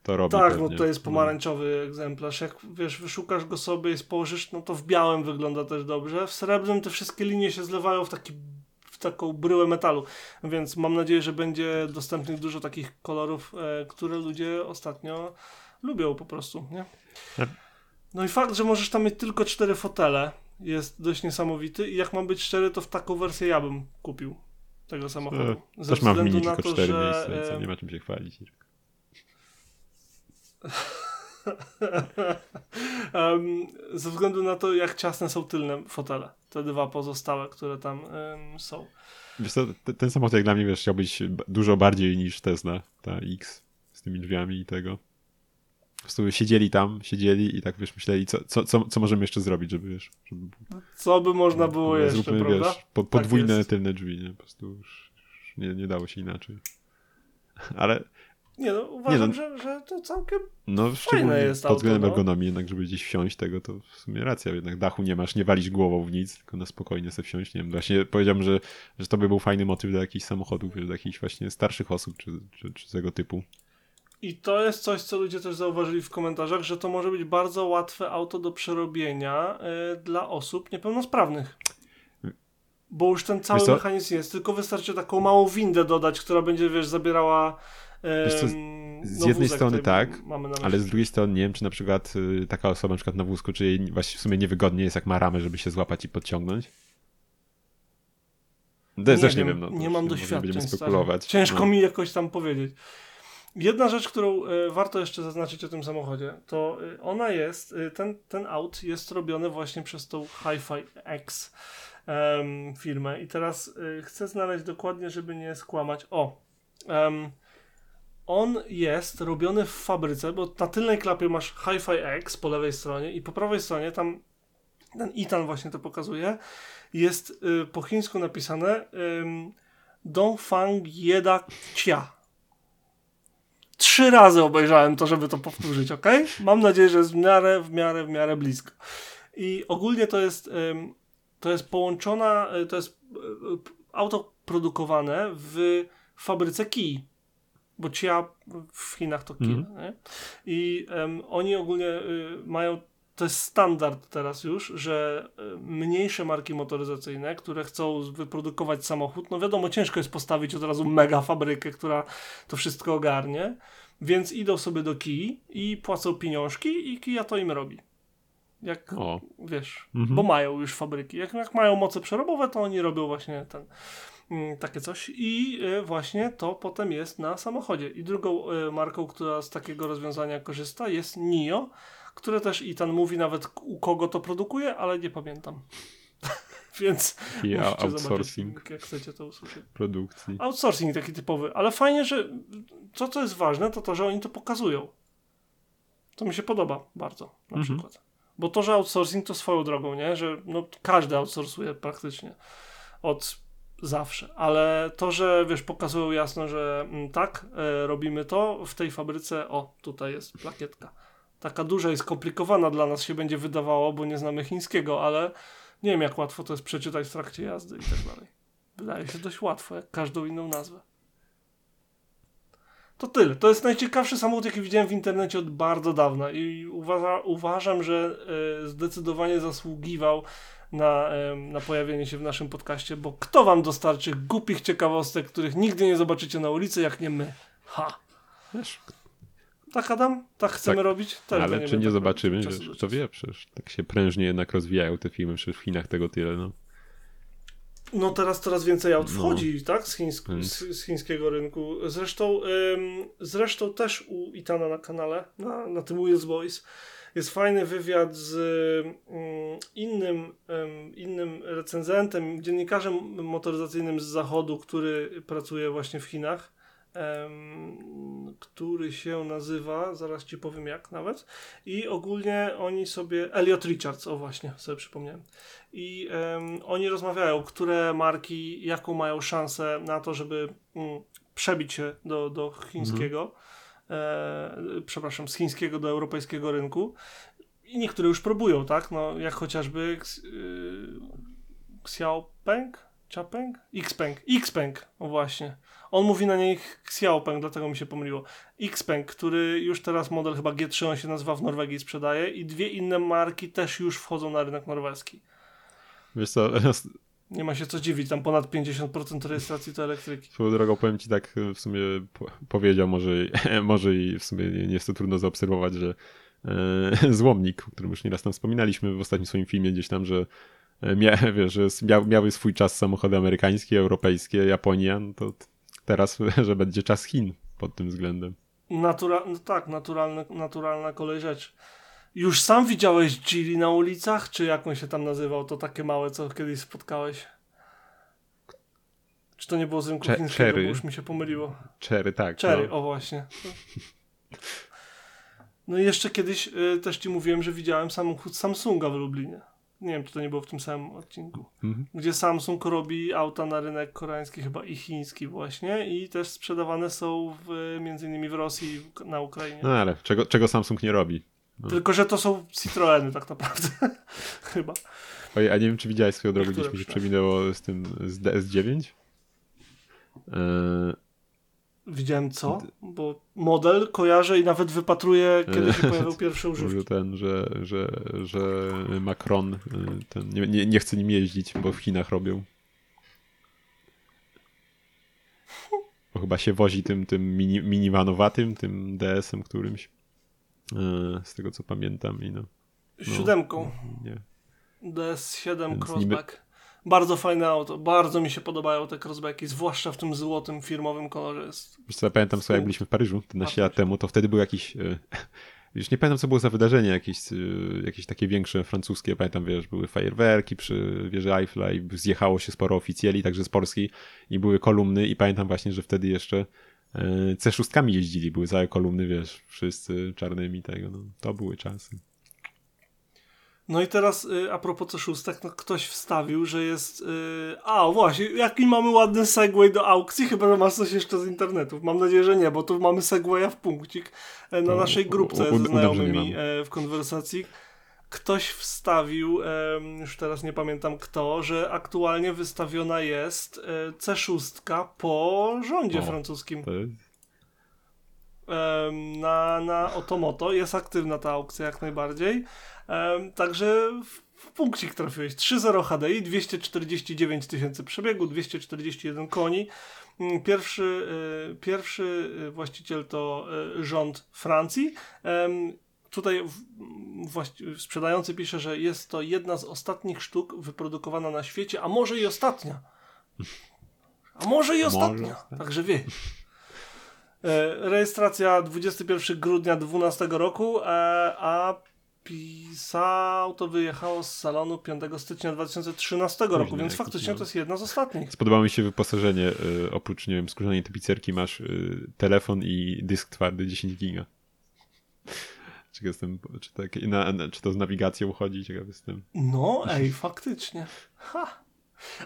To robi tak, pewnie. No to jest pomarańczowy no. egzemplarz. Jak wiesz, wyszukasz go sobie i położysz, no to w białym wygląda też dobrze. W srebrnym te wszystkie linie się zlewają w, taki, w taką bryłę metalu. Więc mam nadzieję, że będzie dostępnych dużo takich kolorów, e, które ludzie ostatnio lubią po prostu, nie? No i fakt, że możesz tam mieć tylko cztery fotele jest dość niesamowity i jak mam być szczery, to w taką wersję ja bym kupił tego samochodu. Ze też mam w mini tylko cztery że... miejsca, co nie ma czym się chwalić. um, ze względu na to, jak ciasne są tylne fotele, te dwa pozostałe, które tam um, są. Wiesz co, ten, ten samochód jak dla mnie wiesz, chciał być dużo bardziej niż Tesla, ta X z tymi drzwiami i tego. Po prostu siedzieli tam, siedzieli i tak wiesz, myśleli, co, co, co, co możemy jeszcze zrobić, żeby wiesz. Żeby... Co by można było no, jeszcze, zróbmy, prawda? Wiesz, po, podwójne tak tylne drzwi, nie? Po prostu już, już nie, nie dało się inaczej. Ale. Nie no, uważam, nie, no, że, że to całkiem no, fajne jest auto. Pod względem ergonomii no. jednak, żeby gdzieś wsiąść tego, to w sumie racja. Jednak dachu nie masz, nie walisz głową w nic, tylko na spokojnie sobie wsiąść. Nie wiem, właśnie powiedziałbym, że, że to by był fajny motyw dla jakichś samochodów, dla jakichś właśnie starszych osób, czy, czy, czy tego typu. I to jest coś, co ludzie też zauważyli w komentarzach, że to może być bardzo łatwe auto do przerobienia y, dla osób niepełnosprawnych. Bo już ten cały mechanizm jest, tylko wystarczy taką małą windę dodać, która będzie, wiesz, zabierała... Co, z no jednej wózek, strony tak, ale z drugiej strony nie wiem, czy na przykład taka osoba na przykład na wózku, czy jej właśnie w sumie niewygodnie jest, jak ma ramę, żeby się złapać i podciągnąć? Nie Zresztą wiem, nie, wiem, no, nie mam doświadczeń. Ciężko no. mi jakoś tam powiedzieć. Jedna rzecz, którą warto jeszcze zaznaczyć o tym samochodzie, to ona jest, ten, ten aut jest robiony właśnie przez tą HiPhi X um, firmę i teraz chcę znaleźć dokładnie, żeby nie skłamać. O! Um, On jest robiony w fabryce, bo na tylnej klapie masz HiPhi X po lewej stronie i po prawej stronie, tam ten Itan właśnie to pokazuje, jest y, po chińsku napisane y, Dongfang Yeda Chia. Trzy razy obejrzałem to, żeby to powtórzyć, ok? Mam nadzieję, że jest w miarę, w miarę, w miarę blisko. I ogólnie to jest, y, to jest połączona, y, to jest y, auto produkowane w fabryce Kia. Bo Chia w Chinach to Kia. Mm. Nie? I um, oni ogólnie y, mają, to jest standard teraz już, że y, mniejsze marki motoryzacyjne, które chcą wyprodukować samochód, no wiadomo, ciężko jest postawić od razu mega fabrykę, która to wszystko ogarnie, więc idą sobie do Kii i płacą pieniążki i Kia to im robi. Jak, o. wiesz, mm-hmm. bo mają już fabryki. Jak, jak mają moce przerobowe, to oni robią właśnie ten... takie coś i właśnie to potem jest na samochodzie. I drugą marką, która z takiego rozwiązania korzysta jest Nio, które też Itan mówi nawet u kogo to produkuje, ale nie pamiętam. Więc ja, musicie outsourcing. Zobaczyć, jak chcecie to usłyszeć. Produkcji. Outsourcing taki typowy, ale fajnie, że to co jest ważne to to, że oni to pokazują. To mi się podoba bardzo na mhm. przykład. Bo to, że outsourcing to swoją drogą, nie? Że no, każdy outsourcuje praktycznie od zawsze, ale to, że wiesz, pokazują jasno, że m, tak, y, robimy to w tej fabryce, o, tutaj jest plakietka. Taka duża i skomplikowana dla nas się będzie wydawało, bo nie znamy chińskiego, ale nie wiem, jak łatwo to jest przeczytać w trakcie jazdy i tak dalej. Wydaje się dość łatwo, jak każdą inną nazwę. To tyle. To jest najciekawszy samochód, jaki widziałem w internecie od bardzo dawna i uważa, uważam, że y, zdecydowanie zasługiwał Na, na pojawienie się w naszym podcaście, bo kto wam dostarczy głupich ciekawostek, których nigdy nie zobaczycie na ulicy, jak nie my. Ha! Wiesz, Tak, Adam? Tak chcemy tak, robić? Tak, ale nie czy nie tak zobaczymy? Kto wie, przecież tak się prężnie jednak rozwijają te firmy, przecież w Chinach tego tyle, no. No teraz coraz więcej aut wchodzi, no. tak? Z, chińsk- z, z chińskiego rynku. Zresztą, ym, zresztą też u Itana na kanale, na, na tym Wheels Boys, jest fajny wywiad z ym, innym, ym, innym recenzentem, dziennikarzem motoryzacyjnym z zachodu, który pracuje właśnie w Chinach. Um, który się nazywa, zaraz ci powiem jak nawet, i ogólnie oni sobie, Elliot Richards, o właśnie, sobie przypomniałem, i um, oni rozmawiają, które marki, jaką mają szansę na to, żeby um, przebić się do, do chińskiego, mhm. e, przepraszam, z chińskiego do europejskiego rynku, i niektóre już próbują, tak, no jak chociażby y, Xiaopeng, Xpeng? Xpeng, Xpeng, o właśnie. On mówi na niej Xiaopeng, dlatego mi się pomyliło. Xpeng, który już teraz model chyba G trzy, on się nazywa, w Norwegii sprzedaje, i dwie inne marki też już wchodzą na rynek norweski. Wiesz co? Nie ma się co dziwić, tam ponad pięćdziesiąt procent rejestracji to elektryki. Swoją drogą powiem ci tak, w sumie powiedział, może, może i w sumie nie jest to trudno zaobserwować, że e, Złomnik, o którym już nieraz tam wspominaliśmy w ostatnim swoim filmie gdzieś tam, że Mia, wiesz, mia, miały swój czas samochody amerykańskie, europejskie, Japonia, no to teraz, że będzie czas Chin pod tym względem. Natura- no tak, naturalne, naturalna kolej rzecz. Już sam widziałeś Geely na ulicach, czy jak on się tam nazywał, to takie małe, co kiedyś spotkałeś? Czy to nie było z rynku Cze- chińskiego, Chery. Bo już mi się pomyliło. Chery, tak. Chery, no. O właśnie. No i jeszcze kiedyś y, też ci mówiłem, że widziałem samochód Samsunga w Lublinie. Nie wiem, czy to nie było w tym samym odcinku, mhm. gdzie Samsung robi auta na rynek koreański chyba i chiński właśnie, i też sprzedawane są w, między innymi w Rosji i na Ukrainie. No ale czego, czego Samsung nie robi? No. Tylko, że to są Citroeny tak naprawdę, chyba. Oj, a nie wiem, czy widziałeś swoją drogę, gdzieś mi się przeminęło z tym z D S dziewięć? Yy... Widziałem co? Bo model kojarzę i nawet wypatruję, kiedy się pojawił pierwszy używki. Ten, że, że, że Macron ten, nie, nie, nie chce nim jeździć, bo w Chinach robią. Bo chyba się wozi tym, tym mini, minivanowatym, tym D S em którymś. Z tego co pamiętam. I no, no, Siódemką. Nie. D S siedem Crossback. Niby... Bardzo fajne auto, bardzo mi się podobają te crossbacki, zwłaszcza w tym złotym firmowym kolorze. Jest... Wiesz co, ja pamiętam sobie, jak byliśmy w Paryżu piętnaście lat temu, to wtedy był jakiś, e, już nie pamiętam co było za wydarzenie, jakieś, e, jakieś takie większe francuskie, pamiętam, wiesz, były fajerwerki przy wieży Eiffla i zjechało się sporo oficjeli, także z Polski, i były kolumny, i pamiętam właśnie, że wtedy jeszcze e, C sześć jeździli, były całe kolumny, wiesz, wszyscy czarnymi tego, no to były czasy. No i teraz a propos C sześć, no ktoś wstawił, że jest... A właśnie, jaki mamy ładny segway do aukcji, chyba że masz coś jeszcze z internetu. Mam nadzieję, że nie, bo tu mamy segwaya w punkcik na to naszej grupce u, u, ze znajomymi w konwersacji. Ktoś wstawił, już teraz nie pamiętam kto, że aktualnie wystawiona jest C sześć po rządzie o, francuskim. Na, na Otomoto jest aktywna ta aukcja jak najbardziej. Um, także w, w punkcik trafiłeś. trzy zero H D I, dwieście czterdzieści dziewięć tysięcy przebiegu, dwieście czterdzieści jeden koni. Pierwszy, y, pierwszy właściciel to y, rząd Francji. Um, tutaj w, właści- sprzedający pisze, że jest to jedna z ostatnich sztuk wyprodukowana na świecie, a może i ostatnia. A może i ostatnia. Także wie. E, rejestracja dwudziestego pierwszego grudnia dwunastego roku, e, a pisał, to wyjechało z salonu piątego stycznia dwa tysiące trzynastego roku, później, więc faktycznie to jest jedna z ostatnich. Spodobało mi się wyposażenie, y, oprócz, nie wiem, skórzanej tapicerki masz y, telefon i dysk twardy dziesięć giga. Czy, jestem, czy, tak, na, na, czy to z nawigacją chodzi? Ciekawy jestem. No ej, faktycznie. Ha!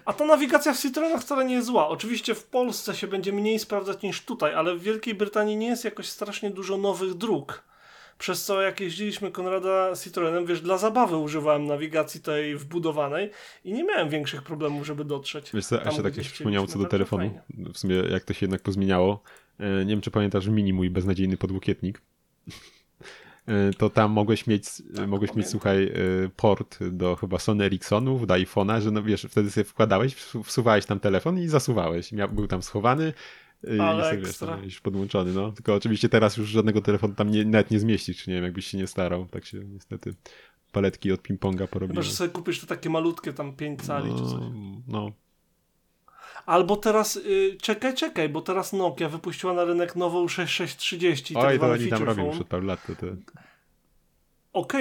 A ta nawigacja w Citroenach wcale nie jest zła. Oczywiście w Polsce się będzie mniej sprawdzać niż tutaj, ale w Wielkiej Brytanii nie jest jakoś strasznie dużo nowych dróg. Przez co jak jeździliśmy Konrada Citroenem, wiesz, dla zabawy używałem nawigacji tej wbudowanej i nie miałem większych problemów, żeby dotrzeć. Wiesz co, tam, a się tak przypomniało co do telefonu. Fajnie. W sumie jak to się jednak pozmieniało. Nie wiem, czy pamiętasz mini mój beznadziejny podłokietnik. To tam mogłeś mieć, tak, mogłeś mieć słuchaj, port do chyba Sony Ericssonów, do iPhone'a, że no wiesz, wtedy sobie wkładałeś, wsuwałeś tam telefon i zasuwałeś. Był tam schowany, Ale i sobie wiesz, podłączony, no. Tylko oczywiście teraz już żadnego telefonu tam nie, nawet nie zmieścisz, nie wiem, jakbyś się nie starał, tak się niestety paletki od ping-ponga porobiły. Chyba, że sobie kupisz to takie malutkie tam pięć cali no, czy coś. No. Albo teraz, yy, czekaj, czekaj, bo teraz Nokia wypuściła na rynek nową sześć tysięcy sześćset trzydzieści. Oj, to oni tam robią już od paru lat. To, to... Okej,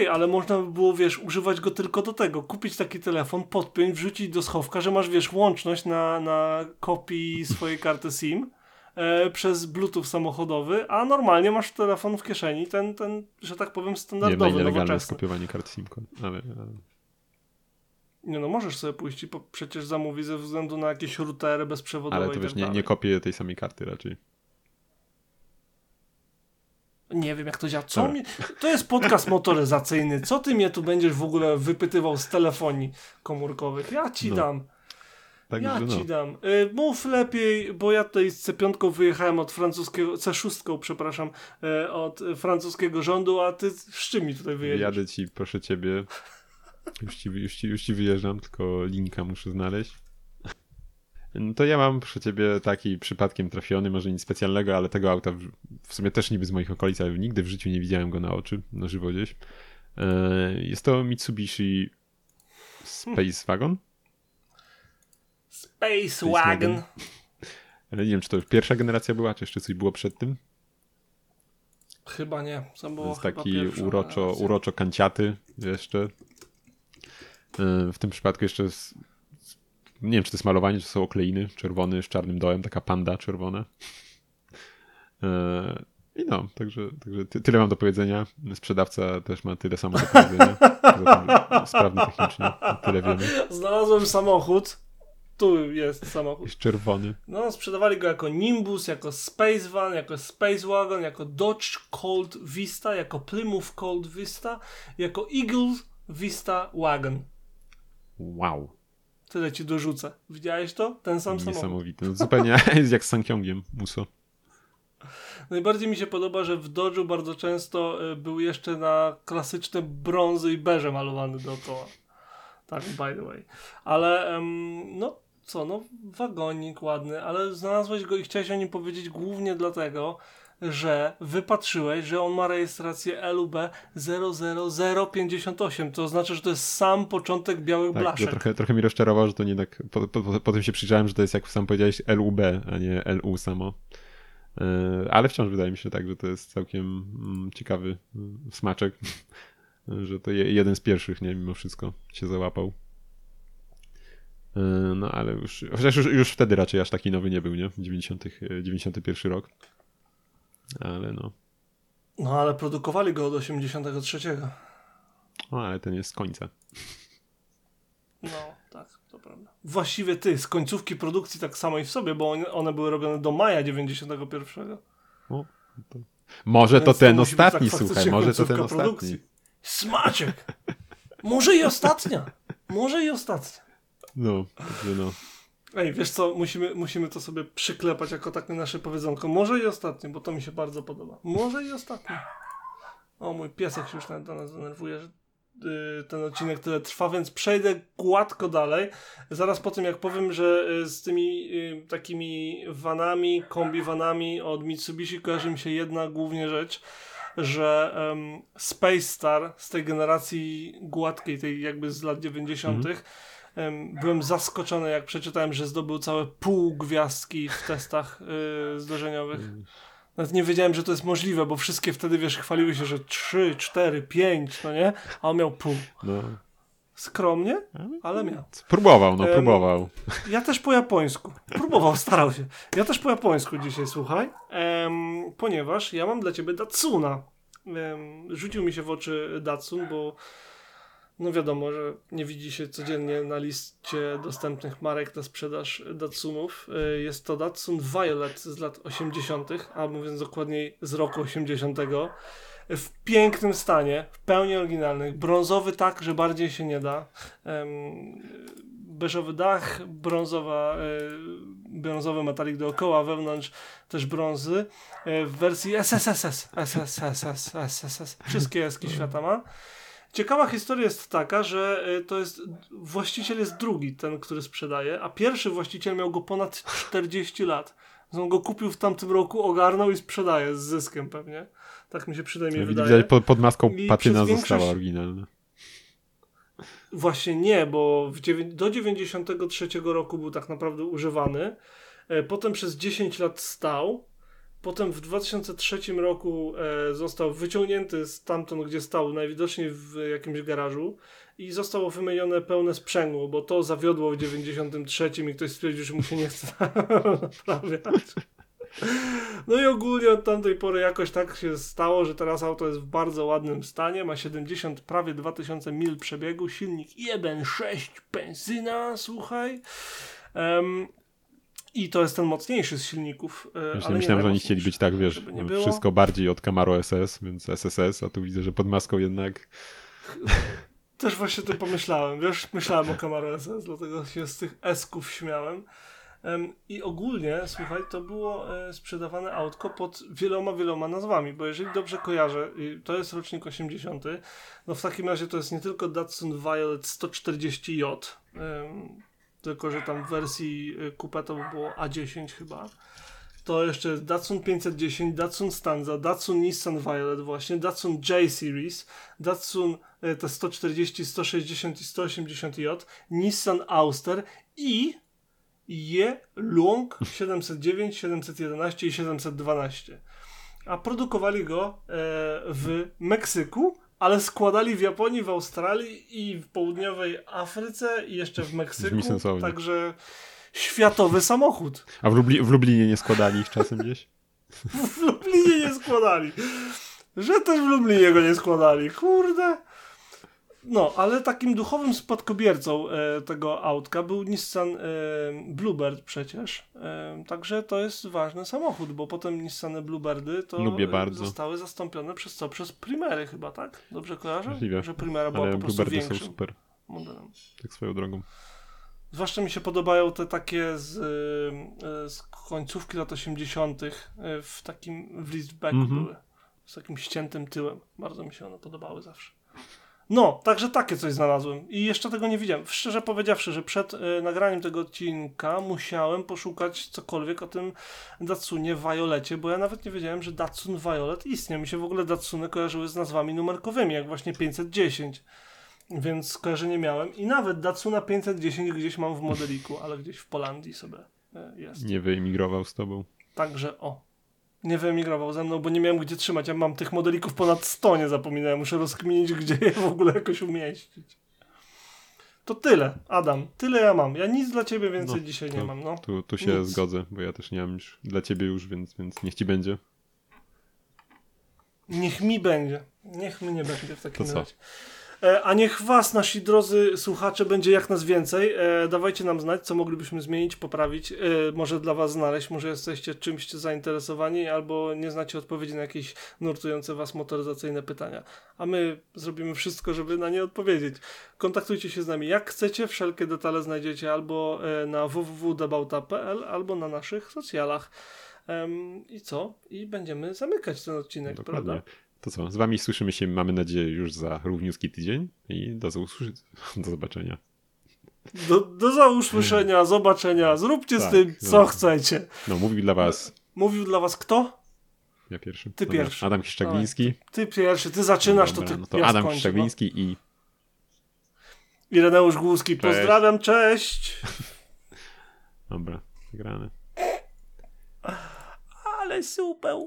okay, ale można by było, wiesz, używać go tylko do tego. Kupić taki telefon, podpiąć, wrzucić do schowka, że masz, wiesz, łączność na, na kopii swojej karty SIM e, przez Bluetooth samochodowy, a normalnie masz telefon w kieszeni, ten, ten że tak powiem, standardowy, nowoczesny. Nie, no nielegalne skopiowanie kart SIM. Ale, ale... Nie no, możesz sobie pójść, bo przecież zamówi ze względu na jakieś routery bezprzewodowe. Ale to wiesz, nie, nie kopię tej samej karty raczej. Nie wiem, jak to działa. Co mi... To jest podcast motoryzacyjny. Co ty mnie tu będziesz w ogóle wypytywał z telefonii komórkowych? Ja ci no. dam. Tak ja ci no. dam. Y, mów lepiej, bo ja tutaj z C pięć wyjechałem od francuskiego, C sześć, przepraszam, y, od francuskiego rządu, a ty z czym mi tutaj wyjedziesz? Jadę ci, proszę ciebie. Już ci, już ci, już ci wyjeżdżam, tylko linka muszę znaleźć. No to ja mam przy ciebie taki przypadkiem trafiony, może nic specjalnego, ale tego auta w, w sumie też niby z moich okolic, ale nigdy w życiu nie widziałem go na oczy, na żywo gdzieś. E, jest to Mitsubishi Space Wagon. Space, Space Wagon. Wagon. Ale nie wiem, czy to już pierwsza generacja była, czy jeszcze coś było przed tym? Chyba nie. To jest taki uroczo, uroczo kanciaty jeszcze. E, w tym przypadku jeszcze z, nie wiem, czy to jest malowanie, czy są okleiny czerwony z czarnym dołem, taka panda czerwona. Eee, I no, także, także ty, tyle mam do powiedzenia. Sprzedawca też ma tyle samo do powiedzenia. Zatem sprawny technicznie, tyle wiemy. Znalazłem samochód. Tu jest samochód. Jest czerwony. No, sprzedawali go jako Nimbus, jako Space Van, jako Space Wagon, jako Dodge Colt Vista, jako Plymouth Colt Vista, jako Eagle Vista Wagon. Wow. Tyle ci dorzucę. Widziałeś to? Ten sam samochód. Niesamowite. No, zupełnie jest jak z SsangYongiem Musso. Najbardziej mi się podoba, że w Dodge'u bardzo często był jeszcze na klasyczne brązy i beże malowany dookoła. Tak, by the way. Ale um, no co, no wagonik ładny, ale znalazłeś go i chciałeś o nim powiedzieć głównie dlatego, że wypatrzyłeś, że on ma rejestrację L U B zero zero zero pięć osiem. To znaczy, że to jest sam początek białych tak, blaszek. Trochę, trochę mi rozczarowało, że to nie jednak... Po, po, po, potem się przyjrzałem, że to jest, jak sam powiedziałeś, L U B, a nie L U samo. Yy, ale wciąż wydaje mi się tak, że to jest całkiem ciekawy smaczek, że to je, jeden z pierwszych, nie, mimo wszystko się załapał. Yy, no ale już... Chociaż już, już wtedy raczej aż taki nowy nie był, nie? dziewięćdziesiąty pierwszy rok. Ale no. No ale produkowali go od osiemdziesiątego trzeciego. O, ale ten jest z końca. No, tak, to prawda. Właściwie ty, z końcówki produkcji tak samo i w sobie, bo one były robione do maja dziewięćdziesiątego pierwszego. O, to... Może to ten, to ostatni, tak, słuchaj, może to ten ostatni. Produkcji. Smaczek! Może i ostatnia! Może i ostatnia. No, także no. Ej, wiesz co, musimy, musimy to sobie przyklepać jako takie nasze powiedzonko. Może i ostatnie, bo to mi się bardzo podoba. Może i ostatnie. O, mój piesek się już nawet do nas denerwuje, że yy, ten odcinek tyle trwa, więc przejdę gładko dalej. Zaraz po tym, jak powiem, że yy, z tymi yy, takimi vanami, kombiwanami od Mitsubishi kojarzy mi się jedna głównie rzecz, że um, Space Star z tej generacji gładkiej, tej jakby z lat dziewięćdziesiątych, mm. Byłem zaskoczony, jak przeczytałem, że zdobył całe pół gwiazdki w testach yy, zderzeniowych. Nawet nie wiedziałem, że to jest możliwe, bo wszystkie wtedy, wiesz, chwaliły się, że trzy, cztery, pięć, no nie? A on miał pół. No. Skromnie, ale miał. Próbował, no próbował. Um, ja też po japońsku. Próbował, starał się. Ja też po japońsku dzisiaj, słuchaj. Um, ponieważ ja mam dla ciebie Datsuna. Um, rzucił mi się w oczy Datsun, bo no wiadomo, że nie widzi się codziennie na liście dostępnych marek na sprzedaż Datsunów. Jest to Datsun Violet z lat osiemdziesiątych, a mówiąc dokładniej z roku osiemdziesiątego. W pięknym stanie, w pełni oryginalnych. Brązowy tak, że bardziej się nie da. Beżowy dach, brązowa, brązowy metalik dookoła, wewnątrz też brązy. W wersji S S S S, S S S S S S S S. Wszystkie eski świata ma. Ciekawa historia jest taka, że to jest, właściciel jest drugi, ten, który sprzedaje, a pierwszy właściciel miał go ponad czterdzieści lat. że on go kupił w tamtym roku, ogarnął i sprzedaje z zyskiem pewnie. Tak mi się przynajmniej wydaje. Widać, pod, pod maską I patyna większość... została oryginalna. Właśnie nie, bo w dziewię... do dziewięćdziesiątego trzeciego roku był tak naprawdę używany. Potem przez dziesięć lat stał. Potem w dwa tysiące trzecim roku e, został wyciągnięty stamtąd, gdzie stał, najwidoczniej w jakimś garażu i zostało wymienione pełne sprzęgło, bo to zawiodło w dziewięćdziesiątym trzecim i ktoś stwierdził, że mu się nie chce naprawiać. No i ogólnie od tamtej pory jakoś tak się stało, że teraz auto jest w bardzo ładnym stanie, ma siedemdziesiąt, prawie dwa tysiące mil przebiegu, silnik jeden sześć benzyna, słuchaj. Um, I to jest ten mocniejszy z silników. Myślę, ale myślałem, że oni chcieli być tak, wiesz, wszystko bardziej od Camaro S S, więc S S S, a tu widzę, że pod maską jednak... Też właśnie to pomyślałem, wiesz, myślałem o Camaro S S, dlatego się z tych S-ków śmiałem. I ogólnie, słuchaj, to było sprzedawane autko pod wieloma, wieloma nazwami, bo jeżeli dobrze kojarzę, to jest rocznik osiemdziesiąty, no w takim razie to jest nie tylko Datsun Violet sto czterdzieści J, tylko że tam w wersji coupe to było A dziesięć chyba. To jeszcze jest Datsun pięćset dziesięć, Datsun Stanza, Datsun Nissan Violet właśnie, Datsun J-Series, Datsun te sto czterdzieści, sto sześćdziesiąt i sto osiemdziesiąt J, Nissan Auster i Yelong siedemset dziewięć, siedemset jedenaście i siedemset dwanaście. A produkowali go w Meksyku, ale składali w Japonii, w Australii i w południowej Afryce i jeszcze w Meksyku, także światowy samochód. A w, Lubli- w Lublinie nie składali ich czasem gdzieś? W Lublinie nie składali. Że też w Lublinie go nie składali, kurde. No, ale takim duchowym spadkobiercą e, tego autka był Nissan e, Bluebird przecież. E, także to jest ważny samochód, bo potem Nissany Bluebirdy to zostały zastąpione przez co? Przez Primery chyba, tak? Dobrze kojarzę? Możliwe. Że Primera była ale po prostu Bluebirdy większym są super modelem. Tak swoją drogą. Zwłaszcza mi się podobają te takie z, z końcówki lat osiemdziesiątych w takim w liftbacku mm-hmm. były. Z takim ściętym tyłem. Bardzo mi się one podobały zawsze. No, także takie coś znalazłem i jeszcze tego nie widziałem. Szczerze powiedziawszy, że przed y, nagraniem tego odcinka musiałem poszukać cokolwiek o tym Datsunie Violecie, bo ja nawet nie wiedziałem, że Datsun Violet istnieje. Mi się w ogóle Datsuny kojarzyły z nazwami numerkowymi, jak właśnie pięćset dziesięć, więc skojarzenie miałem i nawet Datsuna pięćset dziesięć gdzieś mam w modeliku, ale gdzieś w Polandii sobie y, jest. Nie wyemigrował z tobą. Także o. Nie wyemigrował ze mną, bo nie miałem gdzie trzymać. Ja mam tych modelików ponad sto, nie zapominałem. Muszę rozkminić, gdzie je w ogóle jakoś umieścić. To tyle, Adam. Tyle ja mam. Ja nic dla ciebie więcej no, dzisiaj to, nie mam. No. Tu, tu się nic. Zgodzę, bo ja też nie mam już dla ciebie już, więc, więc niech ci będzie. Niech mi będzie. Niech mnie będzie w takim razie. A niech was, nasi drodzy słuchacze, będzie jak nas więcej. E, dawajcie nam znać, co moglibyśmy zmienić, poprawić, e, może dla was znaleźć, może jesteście czymś zainteresowani albo nie znacie odpowiedzi na jakieś nurtujące was motoryzacyjne pytania. A my zrobimy wszystko, żeby na nie odpowiedzieć. Kontaktujcie się z nami jak chcecie, wszelkie detale znajdziecie albo e, na w w w kropka dabauta kropka p l albo na naszych socjalach. E, I co? I będziemy zamykać ten odcinek, dokładnie. Prawda? To co, z wami słyszymy się, mamy nadzieję, już za równiutki tydzień i do, zausłysz- do zobaczenia. Do, do zausłyszenia, zobaczenia, zróbcie tak, z tym, co no. chcecie. No, mówił dla was... Mówił dla was kto? Ja pierwszy. Ty Dobra. pierwszy. Adam Kiszczak-Gliński. Ty, ty pierwszy, ty zaczynasz, Dobra, to ty no to ja Adam Kiszczak-Gliński no. i... Ireneusz Głuski. Cześć. Pozdrawiam, cześć! Dobra, grane. Ale super.